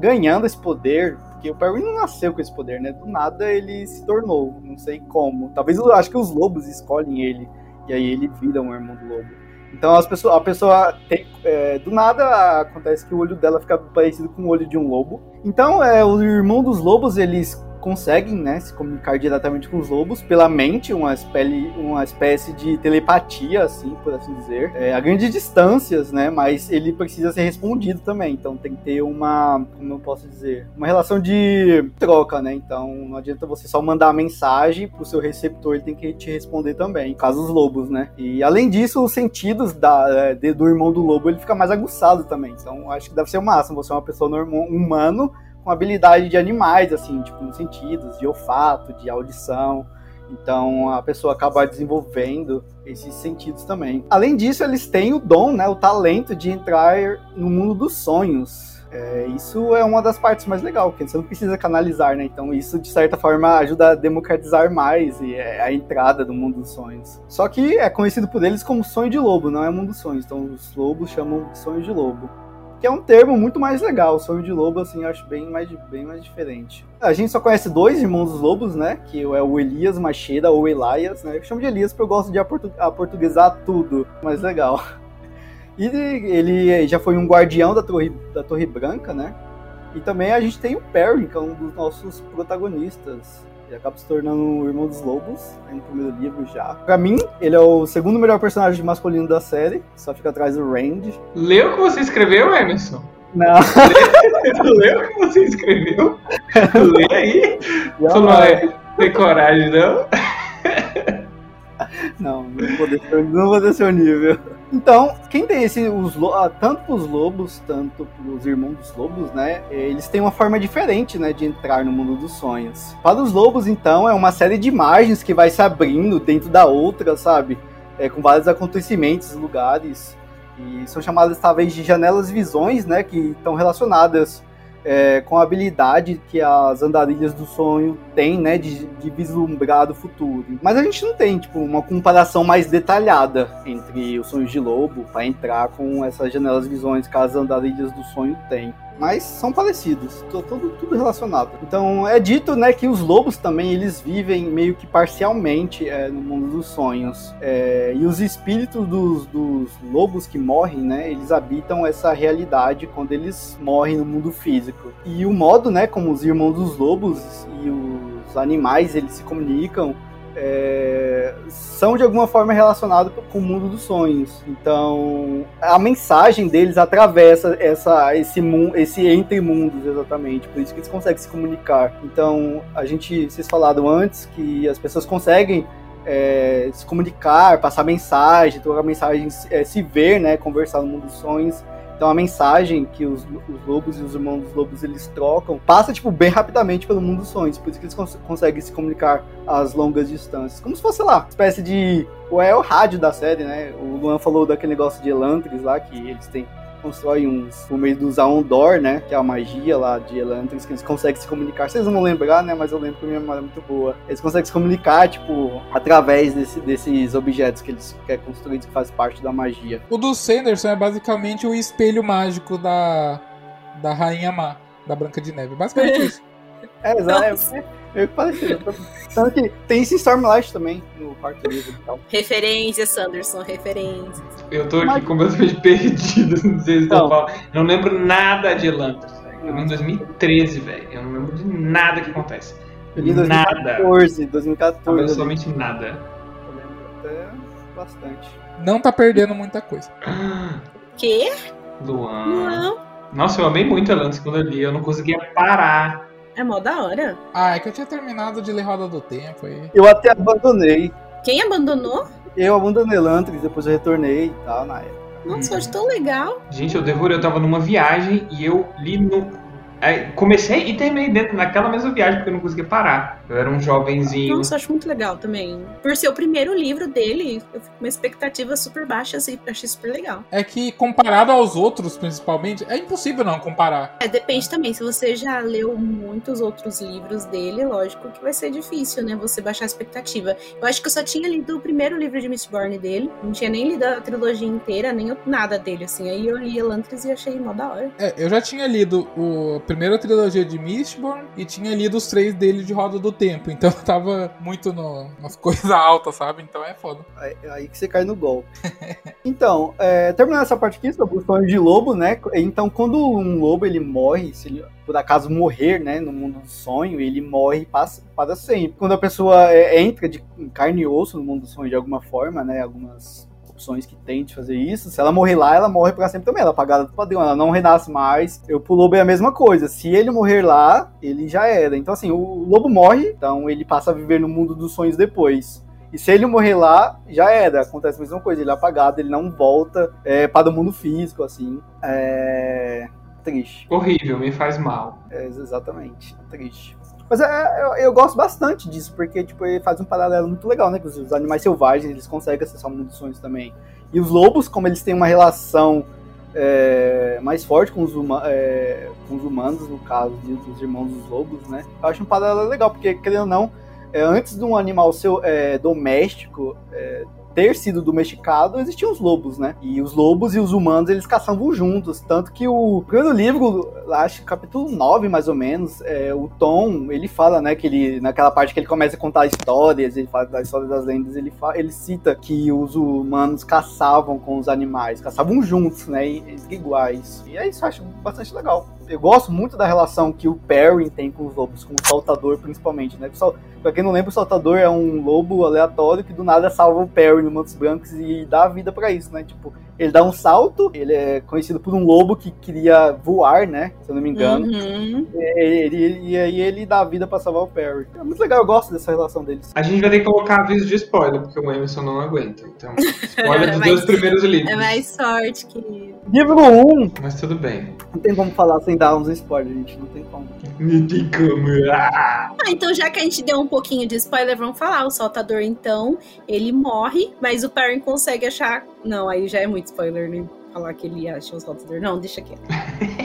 ganhando esse poder, porque o Perrin não nasceu com esse poder, né, do nada ele se tornou, não sei como. Talvez, eu acho que os lobos escolhem ele, e aí ele vira um Irmão do Lobo. Então a pessoa tem, do nada acontece que o olho dela fica parecido com o olho de um lobo. Então o Irmão dos Lobos, eles conseguem, né, se comunicar diretamente com os lobos pela mente, uma espécie de telepatia, assim, por assim dizer, a grandes distâncias, né, mas ele precisa ser respondido também, então tem que ter uma, como eu posso dizer, uma relação de troca, né, então não adianta você só mandar a mensagem pro seu receptor, ele tem que te responder também, no caso os lobos, né, e além disso, os sentidos do Irmão do Lobo, ele fica mais aguçado também, então acho que deve ser o máximo, você é uma pessoa normal, humano, com habilidade de animais, assim, tipo, nos sentidos, de olfato, de audição. Então, a pessoa acaba desenvolvendo esses sentidos também. Além disso, eles têm o dom, né, o talento de entrar no mundo dos sonhos. Isso é uma das partes mais legais, porque você não precisa canalizar, né? Então, isso, de certa forma, ajuda a democratizar mais a entrada do mundo dos sonhos. Só que é conhecido por eles como sonho de lobo, não é mundo dos sonhos. Então, os lobos chamam de sonho de lobo. que é um termo muito mais legal. Sonho de lobo, assim, eu acho bem mais diferente. A gente só conhece dois irmãos dos lobos, né? Que é o Elyas Machera ou Elyas, né? Eu chamo de Elyas porque eu gosto de aportuguesar tudo. Mas legal. E ele já foi um guardião da Torre Branca, né? E também a gente tem o Perrin, que é um dos nossos protagonistas. Ele acaba se tornando o irmão dos lobos, aí no primeiro livro já. Pra mim, ele é o segundo melhor personagem masculino da série, só fica atrás do Randy. Leu o que você escreveu, Emerson? Não. Leu o que você escreveu? Lê aí. Tu não vai ter coragem, não? Não vou descer o nível. Então, quem tem tanto pros lobos, tanto pros irmãos dos lobos, né? Eles têm uma forma diferente, né? De entrar no mundo dos sonhos. Para os lobos, então, é uma série de imagens que vai se abrindo dentro da outra, sabe? Com vários acontecimentos, lugares. E são chamadas, talvez, de janelas visões, né? Que estão relacionadas com a habilidade que as andarilhas do sonho têm, né? De vislumbrar do futuro. Mas a gente não tem, tipo, uma comparação mais detalhada entre os sonhos de lobo para entrar com essas janelas visões que as andarilhas do sonho têm. Mas são parecidos, tudo relacionado. Então é dito, né, que os lobos também eles vivem meio que parcialmente no mundo dos sonhos. E os espíritos dos lobos que morrem, né, eles habitam essa realidade quando eles morrem no mundo físico. E o modo, né, como os irmãos dos lobos e os animais eles se comunicam são de alguma forma relacionados com o mundo dos sonhos. Então a mensagem deles atravessa esse entre mundos, exatamente, por isso que eles conseguem se comunicar. Então vocês falaram antes que as pessoas conseguem se comunicar, passar mensagem, trocar mensagens, se ver, né, conversar no mundo dos sonhos. Então a mensagem que os lobos e os irmãos dos lobos eles trocam passa tipo bem rapidamente pelo mundo dos sonhos, por isso que eles conseguem se comunicar às longas distâncias, como se fosse lá, espécie de o rádio da série, né? O Luan falou daquele negócio de Elantris lá que eles constroem uns por meio dos Aondor, né? Que é a magia lá de Elantris que eles conseguem se comunicar. Vocês não vão lembrar, né? Mas eu lembro que a minha memória é muito boa. Eles conseguem se comunicar, tipo, através desses objetos que eles querem construir, que faz parte da magia. O do Sanderson é basicamente o espelho mágico da Rainha Má, da Branca de Neve. Basicamente isso. Exato. Eu parecia. Tanto que tem esse Stormlight também no quarto livro e tal. Referências, Sanderson, referências. Eu tô aqui com meus filhos perdidos, não sei se estão falando. Não lembro nada de Atlantis, velho. Eu li em 2013, velho. Eu não lembro de nada que acontece. Eu li em 2014. Absolutamente nada. Eu lembro até bastante. Não tá perdendo muita coisa. Quê? Luan. Nossa, eu amei muito Atlantis quando eu li. Eu não conseguia parar. É mó da hora. Ah, é que eu tinha terminado de ler Roda do Tempo aí. Eu até abandonei. Quem abandonou? Eu abandonei Londres, depois eu retornei e tal na época. Nossa, hoje tão legal. Gente, eu devorei, eu tava numa viagem e eu li no... Aí comecei e terminei dentro daquela mesma viagem, porque eu não conseguia parar. Eu era um jovenzinho. Nossa, acho muito legal também. Por ser o primeiro livro dele, eu fico com uma expectativa super baixa, assim, achei super legal. É que comparado aos outros, principalmente, é impossível não comparar. Depende também. Se você já leu muitos outros livros dele, lógico que vai ser difícil, né? Você baixar a expectativa. Eu acho que eu só tinha lido o primeiro livro de Mistborn dele. Não tinha nem lido a trilogia inteira, nem nada dele, assim. Aí eu li Elantris e achei mó da hora. Eu já tinha lido primeira trilogia de Mistborn e tinha lido os três dele de Roda do Tempo, então eu tava muito nas coisas altas, sabe? Então é foda. É aí que você cai no golpe. Então, terminando essa parte aqui sobre o sonho de lobo, né? Então, quando um lobo ele morre, se ele por acaso morrer, né, no mundo do sonho, ele morre para sempre. Quando a pessoa entra de carne e osso no mundo do sonho de alguma forma, né? Algumas opções que tem de fazer isso, se ela morrer lá, ela morre pra sempre também, ela é apagada do padrão, ela não renasce mais. O lobo é a mesma coisa, se ele morrer lá, ele já era. Então assim, o lobo morre, então ele passa a viver no mundo dos sonhos depois. E se ele morrer lá, já era, acontece a mesma coisa, ele é apagado, ele não volta para o mundo físico, assim. Triste. Horrível, me faz mal. Exatamente, triste. Mas eu gosto bastante disso, porque tipo, ele faz um paralelo muito legal, né? Que os animais selvagens, eles conseguem acessar o mundo dos sonhos também. E os lobos, como eles têm uma relação mais forte com os humanos, no caso dos irmãos dos lobos, né? Eu acho um paralelo legal, porque, querendo ou não, antes de um animal doméstico ter sido domesticado, existiam os lobos, né? E os lobos e os humanos, eles caçavam juntos. Tanto que o primeiro livro, acho que capítulo 9, mais ou menos, o Tom, ele fala, né, que ele, naquela parte que ele começa a contar histórias, ele fala da história das lendas, ele cita que os humanos caçavam com os animais, caçavam juntos, né, iguais. E é isso, eu acho bastante legal. Eu gosto muito da relação que o Perrin tem com os lobos, com o Saltador principalmente, né? Pra quem não lembra, o Saltador é um lobo aleatório que do nada salva o Perrin no Mantos Brancos e dá a vida pra isso, né? Tipo, ele dá um salto, ele é conhecido por um lobo que queria voar, né? Se eu não me engano. Uhum. E aí ele dá a vida pra salvar o Perrin. É muito legal, eu gosto dessa relação deles. A gente vai ter que colocar aviso de spoiler, porque o Emerson não aguenta. Então, spoiler dos dois primeiros livros. É mais sorte que... Livro 1! Mas tudo bem. Não tem como falar sem dar uns spoilers, gente. Não tem como. Não tem como. Ah, então já que a gente deu um pouquinho de spoiler, vamos falar. O Saltador, então, ele morre, mas o Perrin consegue achar... Não, aí já é muito spoiler, né? Falar que ele acha o Saltador. Não, deixa quieto.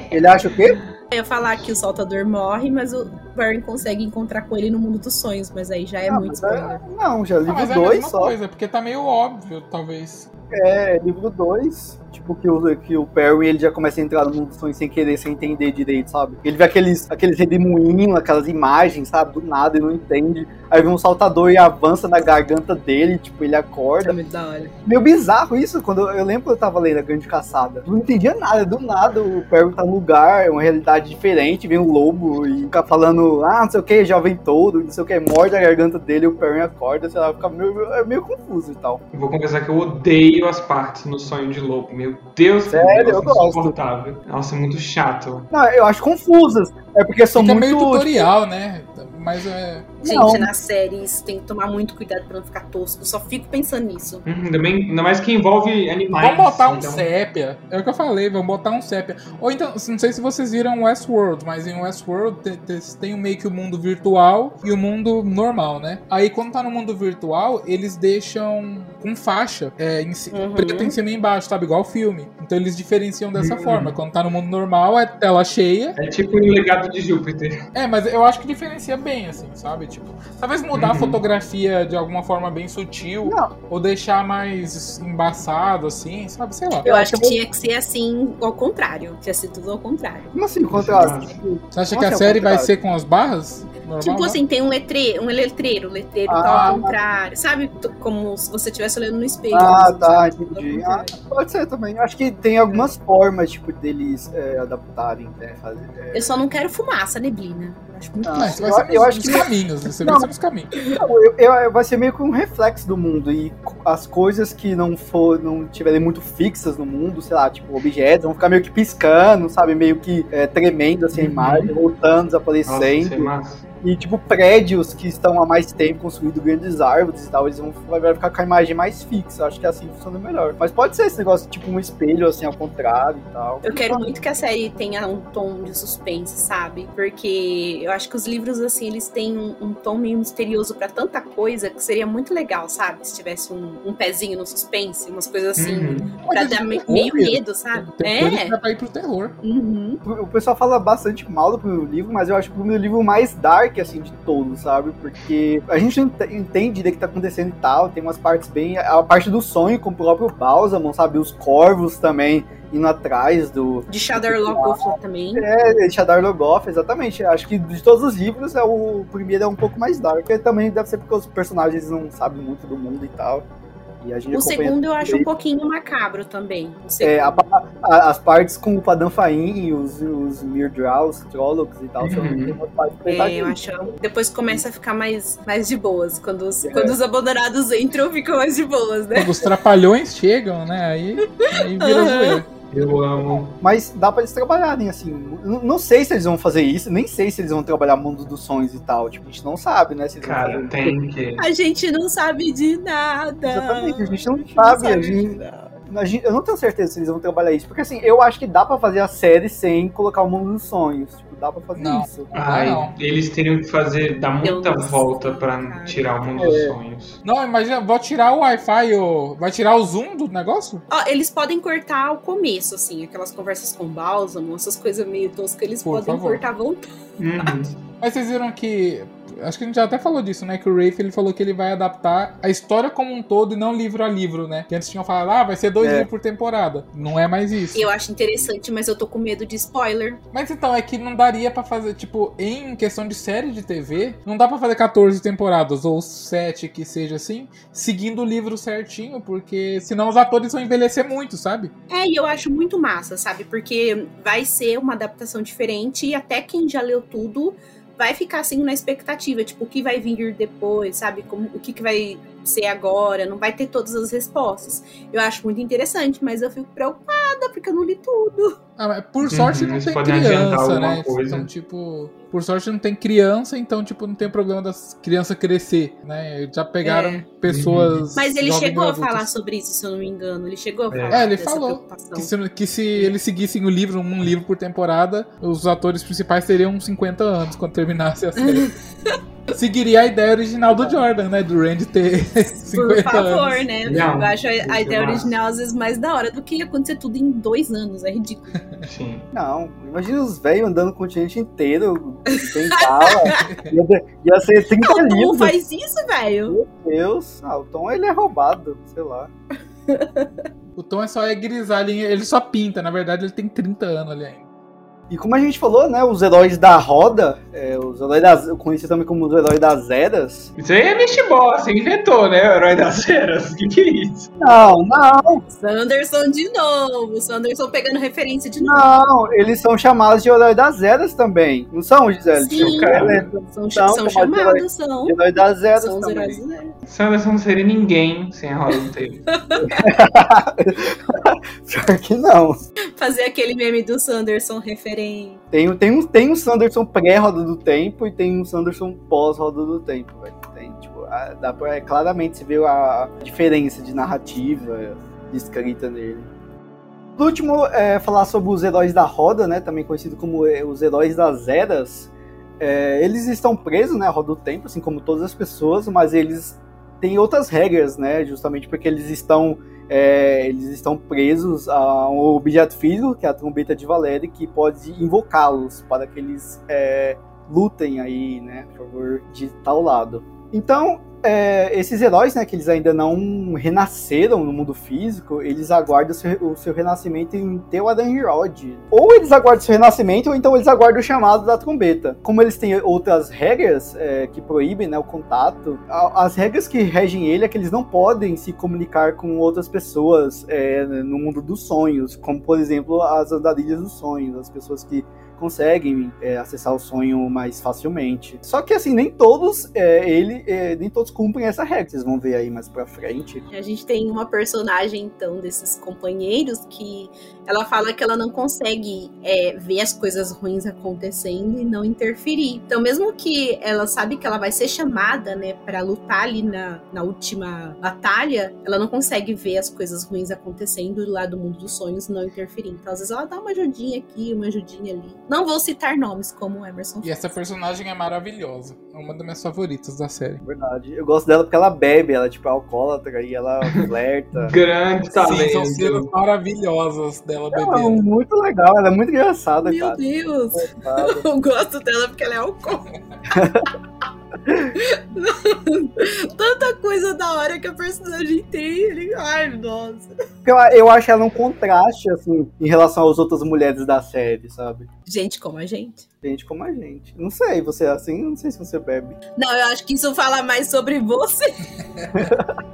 Ele acha o quê? Eu ia falar que o Saltador morre, mas o Perrin consegue encontrar com ele no mundo dos sonhos, mas aí já é muito spoiler. Não, já livro 2 só. Mas é a mesma coisa, porque tá meio óbvio, talvez. É, livro 2, tipo, que o Perrin, ele já começa a entrar no mundo dos sonhos sem querer, sem entender direito, sabe? Ele vê aqueles redemoinhos, aquelas imagens, sabe? Do nada, ele não entende. Aí vem um saltador e avança na garganta dele, tipo, ele acorda. É muito da hora. Meio bizarro isso, quando eu lembro que eu tava lendo A Grande Caçada. Eu não entendia nada, do nada o Perrin tá num lugar, é uma realidade diferente, vem um lobo e fica falando, não sei o que, jovem todo, não sei o que, morde a garganta dele e o Perrin acorda, sei lá, fica meio confuso e tal. Eu vou confessar que eu odeio as partes no sonho de lobo. Meu Deus, sério, eu gosto. Insuportável. Nossa, é muito chato. Não, eu acho confusas. É porque são muito... É meio tutorial, né? Mas é... Gente, na série isso tem que tomar muito cuidado pra não ficar tosco. Eu só fico pensando nisso. Também, ainda mais que envolve animais. Vamos botar um sépia. É o que eu falei, vamos botar um sépia. Ou então, não sei se vocês viram Westworld, mas em Westworld tem meio que o mundo virtual e o mundo normal, né? Aí quando tá no mundo virtual, eles deixam com faixa preta em cima e embaixo, sabe? Igual filme. Então eles diferenciam dessa forma. Quando tá no mundo normal, é tela cheia. É tipo um legado de Júpiter. É, mas eu acho que diferencia bem, assim, sabe? Tipo, talvez mudar a fotografia de alguma forma bem sutil, ou deixar mais embaçado, assim, sabe? Sei lá. Eu acho que tinha que ser assim, ao contrário. Tinha que ser tudo ao contrário. Como assim, ao contrário? Você acha que a série vai ser com as barras? Normal, tipo assim, tem um letreiro tá ao contrário. Sabe? Como se você estivesse olhando no espelho. Ah, tá, entendi. Pode ser também. Eu acho que tem algumas formas, tipo, deles adaptarem, né? Fazer, Eu só não quero fumaça, neblina. Acho muito eu acho que caminhos, você vai saber os caminhos. Vai ser meio que um reflexo do mundo. E as coisas que não tiverem muito fixas no mundo, sei lá, tipo objetos, vão ficar meio que piscando, sabe? Meio que tremendo assim, a imagem, voltando, desaparecendo. Nossa, e tipo, prédios que estão há mais tempo construídos, grandes árvores e tal, eles vão ficar com a imagem mais fixa. Acho que assim funciona melhor. Mas pode ser esse negócio, tipo um espelho, assim, ao contrário e tal. Eu quero muito que a série tenha um tom de suspense, sabe? Porque eu acho que os livros, assim, eles têm um tom meio misterioso pra tanta coisa que seria muito legal, sabe? Se tivesse um pezinho no suspense, umas coisas assim, pra dar meio medo, sabe? Tem coisa pra ir pro terror. O pessoal fala bastante mal do primeiro livro, mas eu acho que o meu livro mais dark assim, de todo, sabe? Porque a gente não entende o que tá acontecendo e tal, tem umas partes bem... A parte do sonho com o próprio Ba'alzamon, sabe? Os corvos também indo atrás do... De Shadar Logoth também. É, Shadar Logoth, exatamente. Acho que de todos os livros, o primeiro é um pouco mais dark. Também deve ser porque os personagens não sabem muito do mundo e tal. O segundo eu acho um pouquinho macabro também. As partes com o Padanfain e os Myrdraw, os Trollocs e tal. Eu acho. Depois começa a ficar mais de boas. Quando os abandonados entram, ficam mais de boas, né? Quando os trapalhões chegam, né? Aí vira zoeira. Eu amo. Mas dá pra eles trabalharem, assim. Não sei se eles vão fazer isso, nem sei se eles vão trabalhar mundo dos sonhos e tal. Tipo, a gente não sabe, né? Se eles vão fazer isso. A gente não sabe de nada. Exatamente, a gente não sabe. Eu não tenho certeza se eles vão trabalhar isso. Porque, assim, eu acho que dá pra fazer a série sem colocar o mundo dos sonhos. Tipo, dá pra fazer isso. Eles teriam que fazer, dar muita volta pra tirar o mundo dos sonhos. Não, imagina, vou tirar o Wi-Fi, vai tirar o Zoom do negócio? Eles podem cortar o começo, assim, aquelas conversas com o Ba'alzamon, essas coisas meio toscas, eles podem cortar à vontade. Mas vocês viram que Acho que a gente já até falou disso, né? Que o Rafe, ele falou que ele vai adaptar a história como um todo e não livro a livro, né? Que antes tinham falado, ah, vai ser 2 livros por temporada. Não é mais isso. Eu acho interessante, mas eu tô com medo de spoiler. Mas então, é que não daria pra fazer, tipo, em questão de série de TV, não dá pra fazer 14 temporadas ou 7, que seja assim, seguindo o livro certinho, porque senão os atores vão envelhecer muito, sabe? É, e eu acho muito massa, sabe? Porque vai ser uma adaptação diferente e até quem já leu tudo vai ficar assim na expectativa, tipo, o que vai vir depois, sabe? Como, o que vai ser agora, não vai ter todas as respostas. Eu acho muito interessante, mas eu fico preocupada, porque eu não li tudo. Ah, mas por sorte não tem criança, né? Então, tipo, por sorte não tem criança, então, tipo, não tem problema das crianças crescer, né? Já pegaram pessoas. Mas ele chegou a falar sobre isso, se eu não me engano. Ele chegou a falar. É, ele falou que se eles seguissem o livro, um livro por temporada, os atores principais teriam uns 50 anos quando terminasse a série. Seguiria a ideia original do Jordan, né? Do Randy ter 50 anos. Por favor, anos. Né? Não, eu acho a ideia original às vezes mais da hora do que acontecer tudo em 2 anos. É ridículo. Sim. Não, imagina os velhos andando o continente inteiro sem bala. Ia ser 30 livros. O Tom faz isso, velho? Meu Deus. Ah, o Tom, ele é roubado, sei lá. O Tom é grisalho, ele só pinta. Na verdade, ele tem 30 anos ali ainda. E como a gente falou, né, os heróis da roda, os heróis das, eu conheci também como os heróis das eras. Isso aí é Mishibó, você inventou, né, o herói das eras, o que é isso? Não. Sanderson de novo, Sanderson pegando referência de novo. Não, eles são chamados de herói das eras também, não são, Gisele? Sim, são chamados, são. Herói das eras são também. Heróis das eras. Sanderson não seria ninguém sem a roda do tempo. Pior que não. Fazer aquele meme do Sanderson referência. Tem um Sanderson pré-Roda do Tempo e tem um Sanderson pós-Roda do Tempo, velho. Tem, tipo, dá pra claramente se ver a diferença de narrativa, de escrita nele. Por último, falar sobre os heróis da roda, né? Também conhecido como os heróis das eras. Eles estão presos, né? A Roda do Tempo, assim como todas as pessoas, mas eles têm outras regras, né? Justamente porque eles estão presos a um objeto físico, que é a trombeta de Valéria, que pode invocá-los para que eles lutem aí, né, a favor de tal lado. Então, esses heróis, né, que eles ainda não renasceram no mundo físico, eles aguardam o seu renascimento em Tel'aran'rhiod. Ou eles aguardam o seu renascimento, ou então eles aguardam o chamado da trombeta. Como eles têm outras regras que proíbem, né, o contato, as regras que regem ele é que eles não podem se comunicar com outras pessoas no mundo dos sonhos, como, por exemplo, as andarilhas dos sonhos, as pessoas que conseguem acessar o sonho mais facilmente. Só que assim, nem todos cumprem essa regra. Vocês vão ver aí mais pra frente. A gente tem uma personagem, então, desses companheiros que ela fala que ela não consegue ver as coisas ruins acontecendo e não interferir. Então, mesmo que ela sabe que ela vai ser chamada, né, pra lutar ali na última batalha, ela não consegue ver as coisas ruins acontecendo lá do mundo dos sonhos e não interferir. Então, às vezes ela dá uma ajudinha aqui, uma ajudinha ali. Não vou citar nomes como o Emerson. E essa personagem é maravilhosa. É uma das minhas favoritas da série. Verdade. Eu gosto dela porque ela bebe, ela é tipo alcoólatra e ela flerta. Grande talento. São cenas maravilhosas dela bebendo. Ela é muito legal, ela é muito engraçada, meu cara. Meu Deus. Eu gosto dela porque ela é alcoólatra. Tanta coisa da hora que a personagem tem, ai, nossa. Eu acho ela um contraste, assim, em relação às outras mulheres da série, sabe? Gente como a gente. Gente como a gente. Não sei, você é assim, não sei se você bebe. Não, eu acho que isso fala mais sobre você.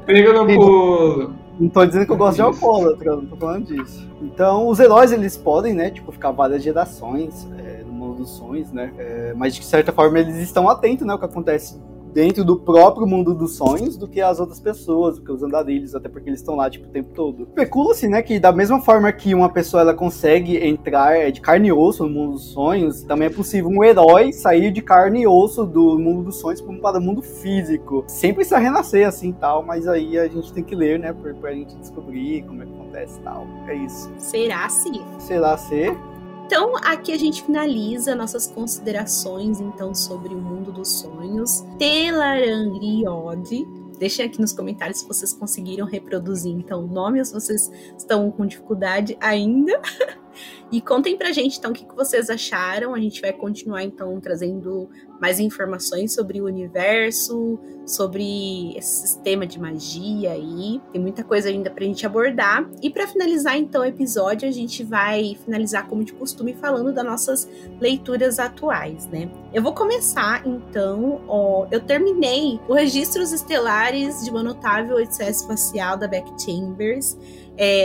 Pega no pulo. Não tô dizendo que eu gosto de alcoólatra, não tô falando disso. Então, os heróis, eles podem, né, tipo, ficar várias gerações, sonhos, né? Mas de certa forma eles estão atentos, né, ao que acontece dentro do próprio mundo dos sonhos do que as outras pessoas, do que os andarilhos, até porque eles estão lá, tipo, o tempo todo. Especula-se, né, que da mesma forma que uma pessoa ela consegue entrar de carne e osso no mundo dos sonhos, também é possível um herói sair de carne e osso do mundo dos sonhos para o mundo físico. Sempre precisa renascer, assim, tal, mas aí a gente tem que ler, né, pra gente descobrir como é que acontece, tal. É isso. Será ser? Então, aqui a gente finaliza nossas considerações, então, sobre o mundo dos sonhos. Tel'aran'rhiod. Deixem aqui nos comentários se vocês conseguiram reproduzir, então, o nome, ou se vocês estão com dificuldade ainda. E contem pra gente, então, o que vocês acharam. A gente vai continuar, então, trazendo mais informações sobre o universo, sobre esse sistema de magia aí. Tem muita coisa ainda pra gente abordar. E pra finalizar, então, o episódio, a gente vai finalizar, como de costume, falando das nossas leituras atuais, né? Eu vou começar, então, eu terminei o Registros Estelares de uma notável excesso facial da Beck Chambers,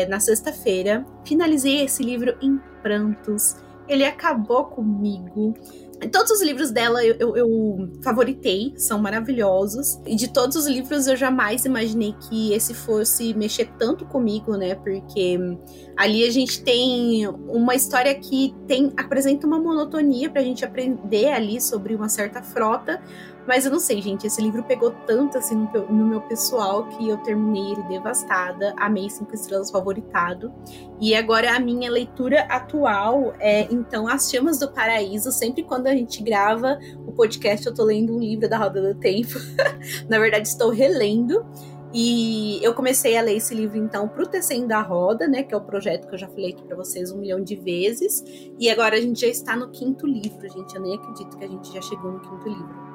na sexta-feira. Finalizei esse livro em prantos, ele acabou comigo. Todos os livros dela eu favoritei, são maravilhosos. E de todos os livros eu jamais imaginei que esse fosse mexer tanto comigo, né? Porque ali a gente tem uma história que apresenta uma monotonia pra gente aprender ali sobre uma certa frota. Mas eu não sei, gente, esse livro pegou tanto assim no meu pessoal que eu terminei ele devastada, amei 5 estrelas, favoritado. E agora a minha leitura atual é, então, As Chamas do Paraíso. Sempre quando a gente grava o podcast, eu tô lendo um livro da Roda do Tempo. Na verdade, estou relendo. E eu comecei a ler esse livro, então, pro Tecendo a Roda, né? Que é o projeto que eu já falei aqui pra vocês 1 milhão de vezes. E agora a gente já está no 5º livro, gente. Eu nem acredito que a gente já chegou no 5º livro.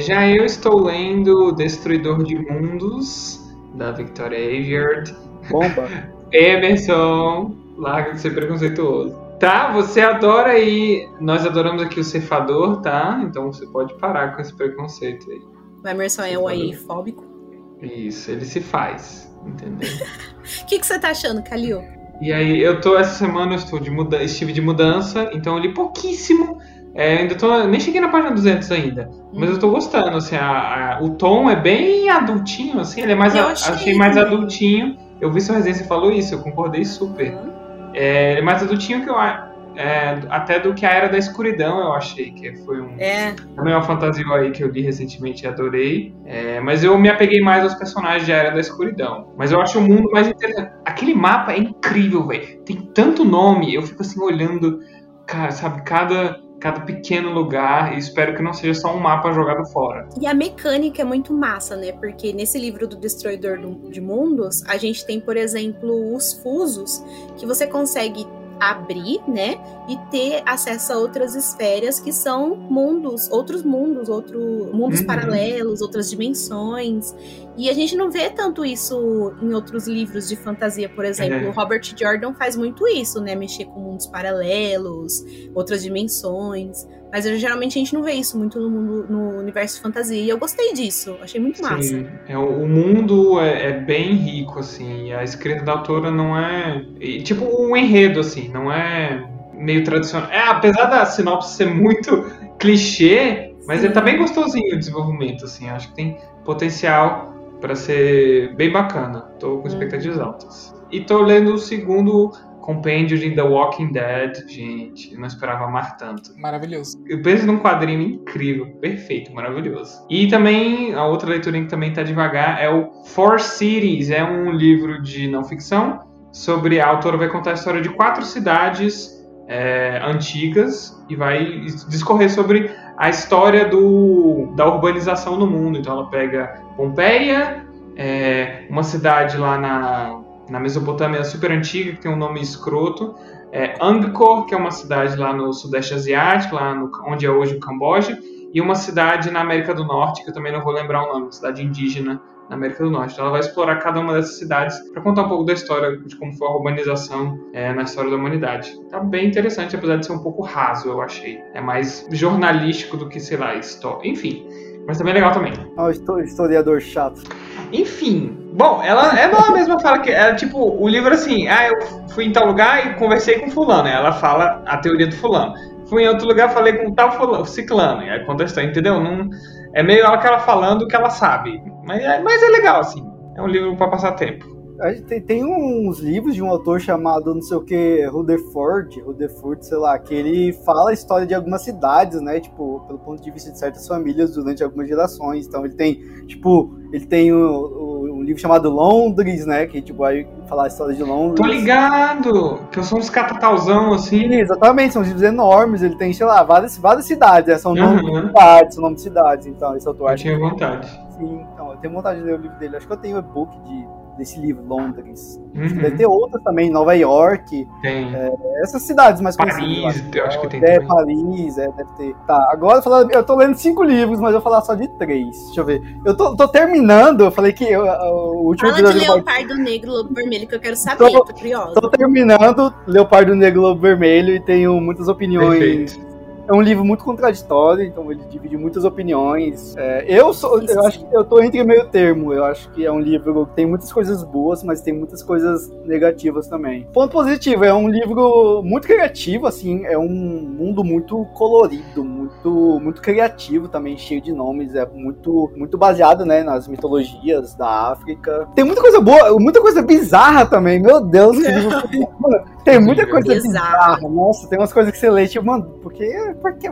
Já eu estou lendo Destruidor de Mundos, da Victoria Aveyard. Bomba! Emerson, larga de ser preconceituoso. Tá, você adora aí. Nós adoramos aqui o cefador, tá? Então você pode parar com esse preconceito aí. O Emerson é o aí fóbico? Isso, ele se faz, entendeu? O que você tá achando, Calil? E aí, essa semana eu estive de mudança, então eu li pouquíssimo. Nem cheguei na página 200 ainda, mas eu tô gostando, assim, o tom é bem adultinho, assim, ele é mais, achei mais adultinho, eu vi sua resenha, você falou isso, eu concordei super. Ele é mais adultinho que até do que A Era da Escuridão, eu achei, que foi também uma fantasia aí que eu li recentemente e adorei, mas eu me apeguei mais aos personagens de A Era da Escuridão, mas eu acho o mundo mais interessante, aquele mapa é incrível, velho, tem tanto nome, eu fico assim olhando, cara, sabe, cada pequeno lugar, e espero que não seja só um mapa jogado fora. E a mecânica é muito massa, né? Porque nesse livro do Destruidor de Mundos, a gente tem, por exemplo, os fusos, que você consegue abrir, né? E ter acesso a outras esferas, que são mundos paralelos, outras dimensões. E a gente não vê tanto isso em outros livros de fantasia, por exemplo. O Robert Jordan faz muito isso, né? Mexer com mundos paralelos, outras dimensões. Mas geralmente a gente não vê isso muito no universo de fantasia. E eu gostei disso, achei muito massa. Sim, o mundo é bem rico, assim. A escrita da autora não é... tipo, um enredo, assim, não é meio tradicional. Apesar da sinopse ser muito clichê, mas ele tá bem gostosinho o desenvolvimento, assim. Acho que tem potencial para ser bem bacana. Tô com expectativas altas. E tô lendo o 2º... compêndio de The Walking Dead, gente, eu não esperava amar tanto. Maravilhoso. Eu penso num quadrinho incrível, perfeito, maravilhoso. E também, a outra leitura que também tá devagar é o Four Cities, é um livro de não ficção, sobre a autora vai contar a história de 4 cidades antigas e vai discorrer sobre a história da urbanização no mundo. Então ela pega Pompeia, uma cidade lá na Mesopotâmia super antiga, que tem um nome escroto, Angkor, que é uma cidade lá no Sudeste Asiático, lá onde é hoje o Camboja, e uma cidade na América do Norte, que eu também não vou lembrar o nome, uma cidade indígena na América do Norte. Então ela vai explorar cada uma dessas cidades para contar um pouco da história, de como foi a urbanização na história da humanidade. Tá bem interessante, apesar de ser um pouco raso, eu achei. É mais jornalístico do que, sei lá, história. Enfim, mas também é legal também. Historiador chato. Enfim, bom, ela mesma fala que é tipo, o livro assim, eu fui em tal lugar e conversei com fulano, ela fala a teoria do fulano. Fui em outro lugar, falei com tal fulano, ciclano, e aí contestou, entendeu? Não, é meio ela falando o que ela sabe, mas é legal, assim, é um livro pra passar tempo. Tem uns livros de um autor chamado, não sei o que, Rutherford, sei lá, que ele fala a história de algumas cidades, né, tipo, pelo ponto de vista de certas famílias durante algumas gerações. Então ele tem, tipo, um livro chamado Londres, né, que, tipo, vai falar a história de Londres. Tô ligado, que são uns catatauzão, assim. Sim, exatamente, são livros enormes, ele tem, sei lá, várias cidades, são nomes de cidades, então esse autor... Eu tinha vontade. Sim, então, eu tenho vontade de ler o livro dele, acho que eu tenho e-book de... desse livro, Londres. Uhum. Deve ter outras também, Nova York. Tem. Essas cidades mais conhecidas. Paris, eu acho que tem também. Paris, deve ter. Tá, agora eu tô lendo 5 livros, mas eu vou falar só de 3. Deixa eu ver. Eu tô terminando, eu falei que o último... Fala de Leopardo Negro Lobo Vermelho, que eu quero saber, tô curiosa. Tô terminando Leopardo Negro Lobo Vermelho e tenho muitas opiniões... Perfeito. É um livro muito contraditório, então ele divide muitas opiniões. Eu acho que eu tô entre meio termo. Eu acho que é um livro que tem muitas coisas boas, mas tem muitas coisas negativas também. Ponto positivo, é um livro muito criativo, assim, é um mundo muito colorido, muito criativo também, cheio de nomes, é muito baseado, né, nas mitologias da África. Tem muita coisa boa, muita coisa bizarra também, meu Deus, que livro... Tem muita coisa bizarra, nossa, tem umas coisas que você lê, tipo, mano, porque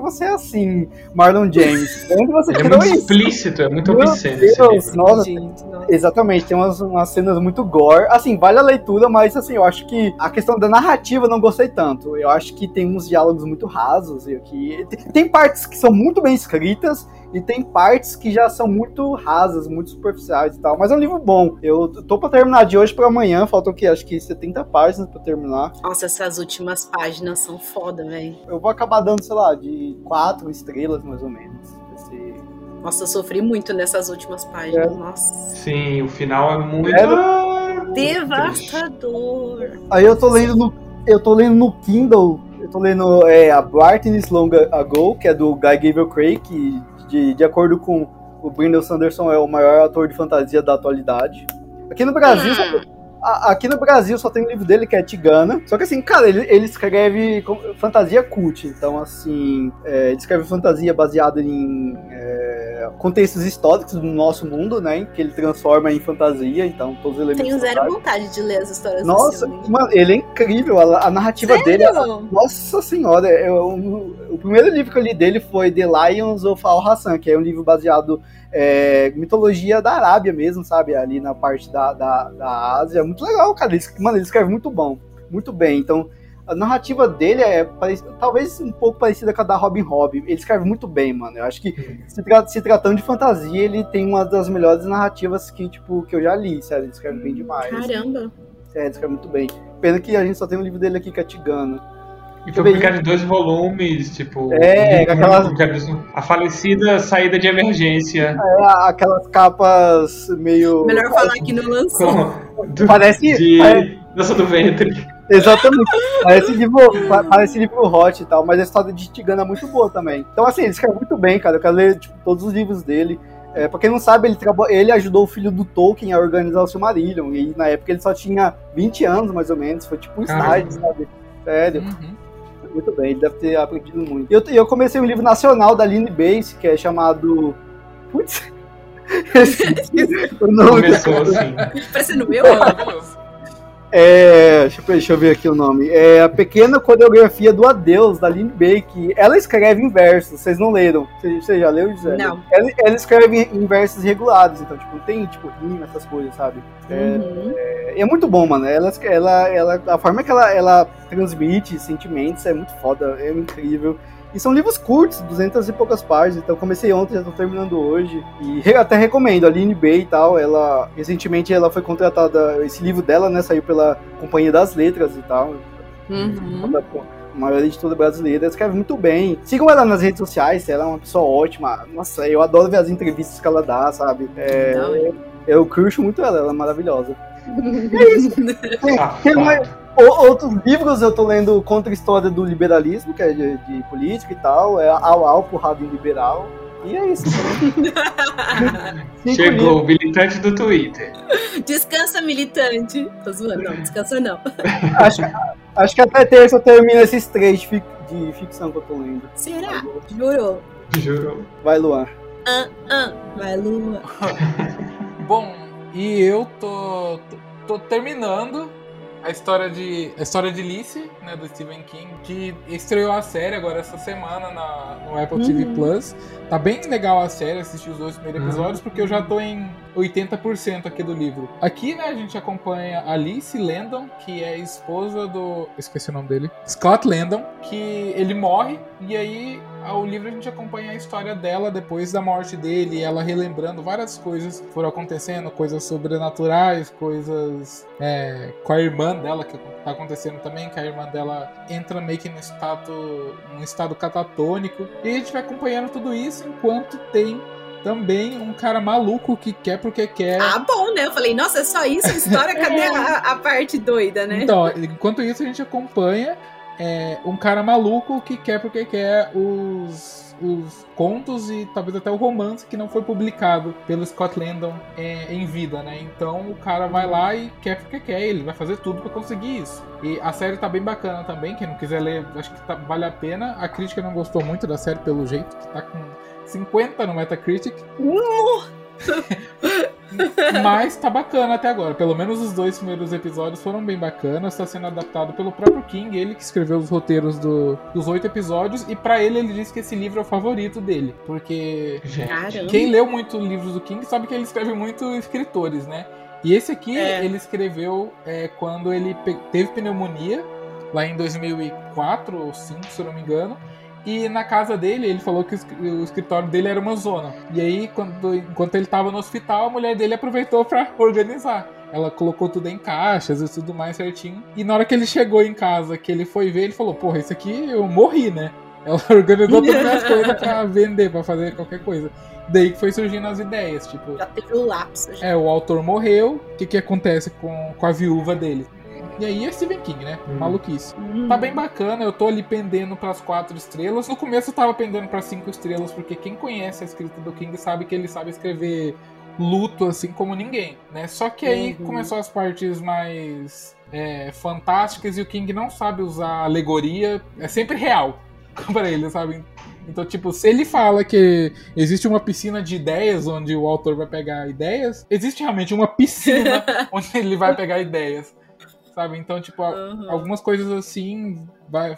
você é assim, Marlon James? Onde você é muito isso? Explícito, é muito obsceno esse livro. Nossa, gente, exatamente, tem umas cenas muito gore, assim, vale a leitura, mas assim, eu acho que a questão da narrativa eu não gostei tanto, eu acho que tem uns diálogos muito rasos, tem partes que são muito bem escritas, e tem partes que já são muito rasas, muito superficiais e tal. Mas é um livro bom. Eu tô pra terminar de hoje pra amanhã. Faltam o quê? Acho que 70 páginas pra terminar. Nossa, essas últimas páginas são foda, velho. Eu vou acabar dando, sei lá, de 4 estrelas, mais ou menos. Nossa, eu sofri muito nessas últimas páginas. Nossa. Sim, o final é muito... devastador. Aí eu tô lendo no Kindle. Eu tô lendo A Brightness Long Ago, que é do Guy Gable Craig, que... De acordo com o Brandon Sanderson, é o maior ator de fantasia da atualidade. Aqui no Brasil só tem um livro dele, que é Tigana. Só que assim, cara, ele escreve fantasia cult. Então, assim, ele escreve fantasia baseada em contextos históricos do nosso mundo, né? Que ele transforma em fantasia, então todos os elementos... Tenho zero vontade de ler as histórias. Nossa, mano, ele é incrível. A narrativa dele... Nossa senhora, o primeiro livro que eu li dele foi The Lions of Al-Hassan, que é um livro baseado em mitologia da Arábia mesmo, sabe? Ali na parte da Ásia. Muito legal, cara. Mano, ele escreve muito bom, muito bem. Então, a narrativa dele é talvez um pouco parecida com a da Robin Hobb. Ele escreve muito bem, mano. Eu acho que se tratando de fantasia, ele tem uma das melhores narrativas que eu já li, sério. Ele escreve bem demais. Caramba. Ele escreve muito bem. Pena que a gente só tem um livro dele aqui, que é Tigana. E foi publicado em 2 volumes, tipo... A falecida saída de emergência. Aquelas capas meio... Melhor falar que não lançou. Parece... Dança do ventre. Exatamente. Parece livro hot e tal, mas a história de Tigana é muito boa também. Então, assim, ele escreve muito bem, cara. Eu quero ler todos os livros dele. Pra quem não sabe, ele ajudou o filho do Tolkien a organizar o Silmarillion. E na época ele só tinha 20 anos, mais ou menos. Foi tipo um estágio, sabe? Sério. Uhum. Muito bem, ele deve ter aprendido muito. Eu comecei um livro nacional da Laline Paes, que é chamado... Putz! Começou assim. Parecendo meu, deixa eu ver aqui o nome. É A Pequena Coreografia do Adeus, da Laline Paes. Ela escreve em versos, vocês não leram. Você já leu, Gisele? Não. Ela escreve em versos regulados, então, tipo, tem, rima, essas coisas, sabe? Uhum. É muito bom, mano. A forma que ela transmite sentimentos é muito foda, é incrível. E são livros curtos, 200 e poucas páginas. Então comecei ontem, já tô terminando hoje. E até recomendo, a Laline Paes e tal. Ela, recentemente, ela foi contratada. Esse livro dela, né, saiu pela Companhia das Letras e tal. Uhum. A maior editora brasileira, ela escreve muito bem. Sigam ela nas redes sociais, ela é uma pessoa ótima. Nossa, eu adoro ver as entrevistas que ela dá, sabe? Eu curto muito ela é maravilhosa. É isso. Outros livros eu tô lendo Contra a História do Liberalismo, que é de política e tal, Au Porrada em Liberal, e é isso. Chegou o militante do Twitter. Descansa, militante. Tô zoando, não, descansa não. Acho que até terça eu termino esses 3 de ficção que eu tô lendo. Será? Jurou. Vai, Luan. Vai, Luan. Bom, e eu tô terminando a história de Alice, né, do Stephen King, que estreou a série agora essa semana no Apple TV Plus. Tá bem legal a série, assisti os 2 primeiros episódios, porque eu já tô em 80% aqui do livro. Aqui, né, a gente acompanha Alice Landon, que é a esposa do... Esqueci o nome dele. Scott Landon, que ele morre, e aí O livro a gente acompanha a história dela depois da morte dele, ela relembrando várias coisas que foram acontecendo, coisas sobrenaturais, coisas com a irmã dela, que tá acontecendo também, que a irmã dela entra meio que num estado catatônico. E a gente vai acompanhando tudo isso enquanto tem também um cara maluco que quer porque quer. Ah, bom, né? Eu falei, nossa, é só isso a história? Cadê a parte doida, né? Então, enquanto isso a gente acompanha um cara maluco que quer porque quer os contos e talvez até o romance que não foi publicado pelo Scott Landon em vida, né? Então o cara vai lá e quer porque quer, ele vai fazer tudo pra conseguir isso. E a série tá bem bacana também, quem não quiser ler, acho que vale a pena. A crítica não gostou muito da série, pelo jeito, que tá com 50 no Metacritic. Mas tá bacana até agora. Pelo menos os 2 primeiros episódios foram bem bacanas. Tá sendo adaptado pelo próprio King, ele que escreveu os roteiros dos 8 episódios. E pra ele disse que esse livro é o favorito dele. Porque quem leu muito livros do King sabe que ele escreve muito escritores, né? E esse aqui ele escreveu quando ele teve pneumonia, lá em 2004 ou 2005, se eu não me engano. E na casa dele, ele falou que o escritório dele era uma zona. E aí, enquanto ele estava no hospital, a mulher dele aproveitou para organizar. Ela colocou tudo em caixas e tudo mais certinho. E na hora que ele chegou em casa, que ele foi ver, ele falou, porra, isso aqui eu morri, né? Ela organizou todas as coisas pra vender, pra fazer qualquer coisa. Daí que foi surgindo as ideias, tipo... Já teve um lapso. Já. O autor morreu, o que acontece com a viúva dele? E aí é Stephen King, né? Maluquice. Tá bem bacana, eu tô ali pendendo pras 4 estrelas. No começo eu tava pendendo pras 5 estrelas, porque quem conhece a escrita do King sabe que ele sabe escrever luto assim como ninguém, né? Só que aí começou as partes mais fantásticas e o King não sabe usar alegoria. É sempre real pra ele, sabe? Então, tipo, se ele fala que existe uma piscina de ideias onde o autor vai pegar ideias, existe realmente uma piscina onde ele vai pegar ideias. Sabe? Então, tipo, algumas coisas assim vai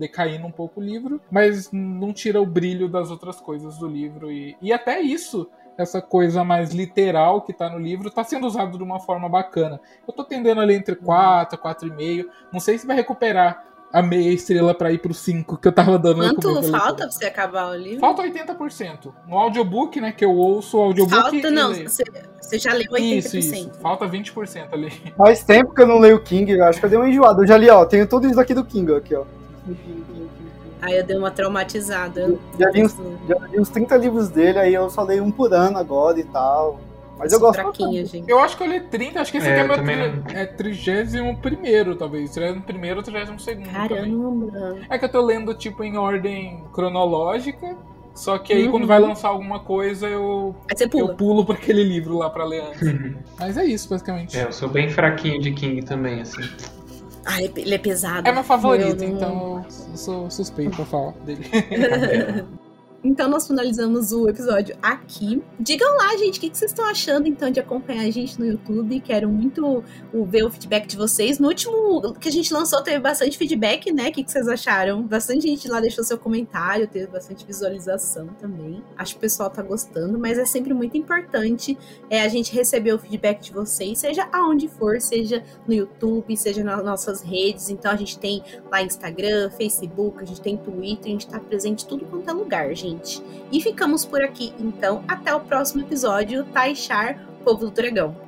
decaindo um pouco o livro, mas não tira o brilho das outras coisas do livro. E até isso, essa coisa mais literal que tá no livro, tá sendo usado de uma forma bacana. Eu tô tendendo ali entre 4, 4,5. Não sei se vai recuperar a meia estrela pra ir pro 5 que eu tava dando. Quanto falta pra você acabar o livro? Falta 80%. No audiobook, né, que eu ouço o audiobook... Falta não, você já leu 80%. Isso. Falta 20% ali. Faz tempo que eu não leio o King, acho que eu dei uma enjoada. Eu já li, ó, tenho tudo isso aqui do King, aqui, ó. Aí eu dei uma traumatizada. Já li uns 30 livros dele, aí eu só leio um por ano agora e tal. Mas eu gosto de... gente. Eu acho que eu li 30, acho que esse aqui é 31º, talvez. 31º ou 32º. Caramba! Também. É que eu tô lendo, tipo, em ordem cronológica, só que aí quando vai lançar alguma coisa, eu pulo pra aquele livro lá pra ler antes. Mas é isso, basicamente. Eu sou bem fraquinho de King também, assim. Ah, ele é pesado. É meu favorito, então eu sou suspeito pra falar dele. Então nós finalizamos o episódio aqui. Digam lá, gente, o que vocês estão achando então de acompanhar a gente no YouTube. Quero muito ver o feedback de vocês. No último que a gente lançou teve bastante feedback, né? O que vocês acharam? Bastante gente lá deixou seu comentário, teve bastante visualização também. Acho que o pessoal tá gostando, mas é sempre muito importante a gente receber o feedback de vocês, seja aonde for, seja no YouTube, seja nas nossas redes. Então a gente tem lá Instagram, Facebook, a gente tem Twitter, a gente tá presente em tudo quanto é lugar, gente. E ficamos por aqui, então, até o próximo episódio, Taixar, Povo do Dragão.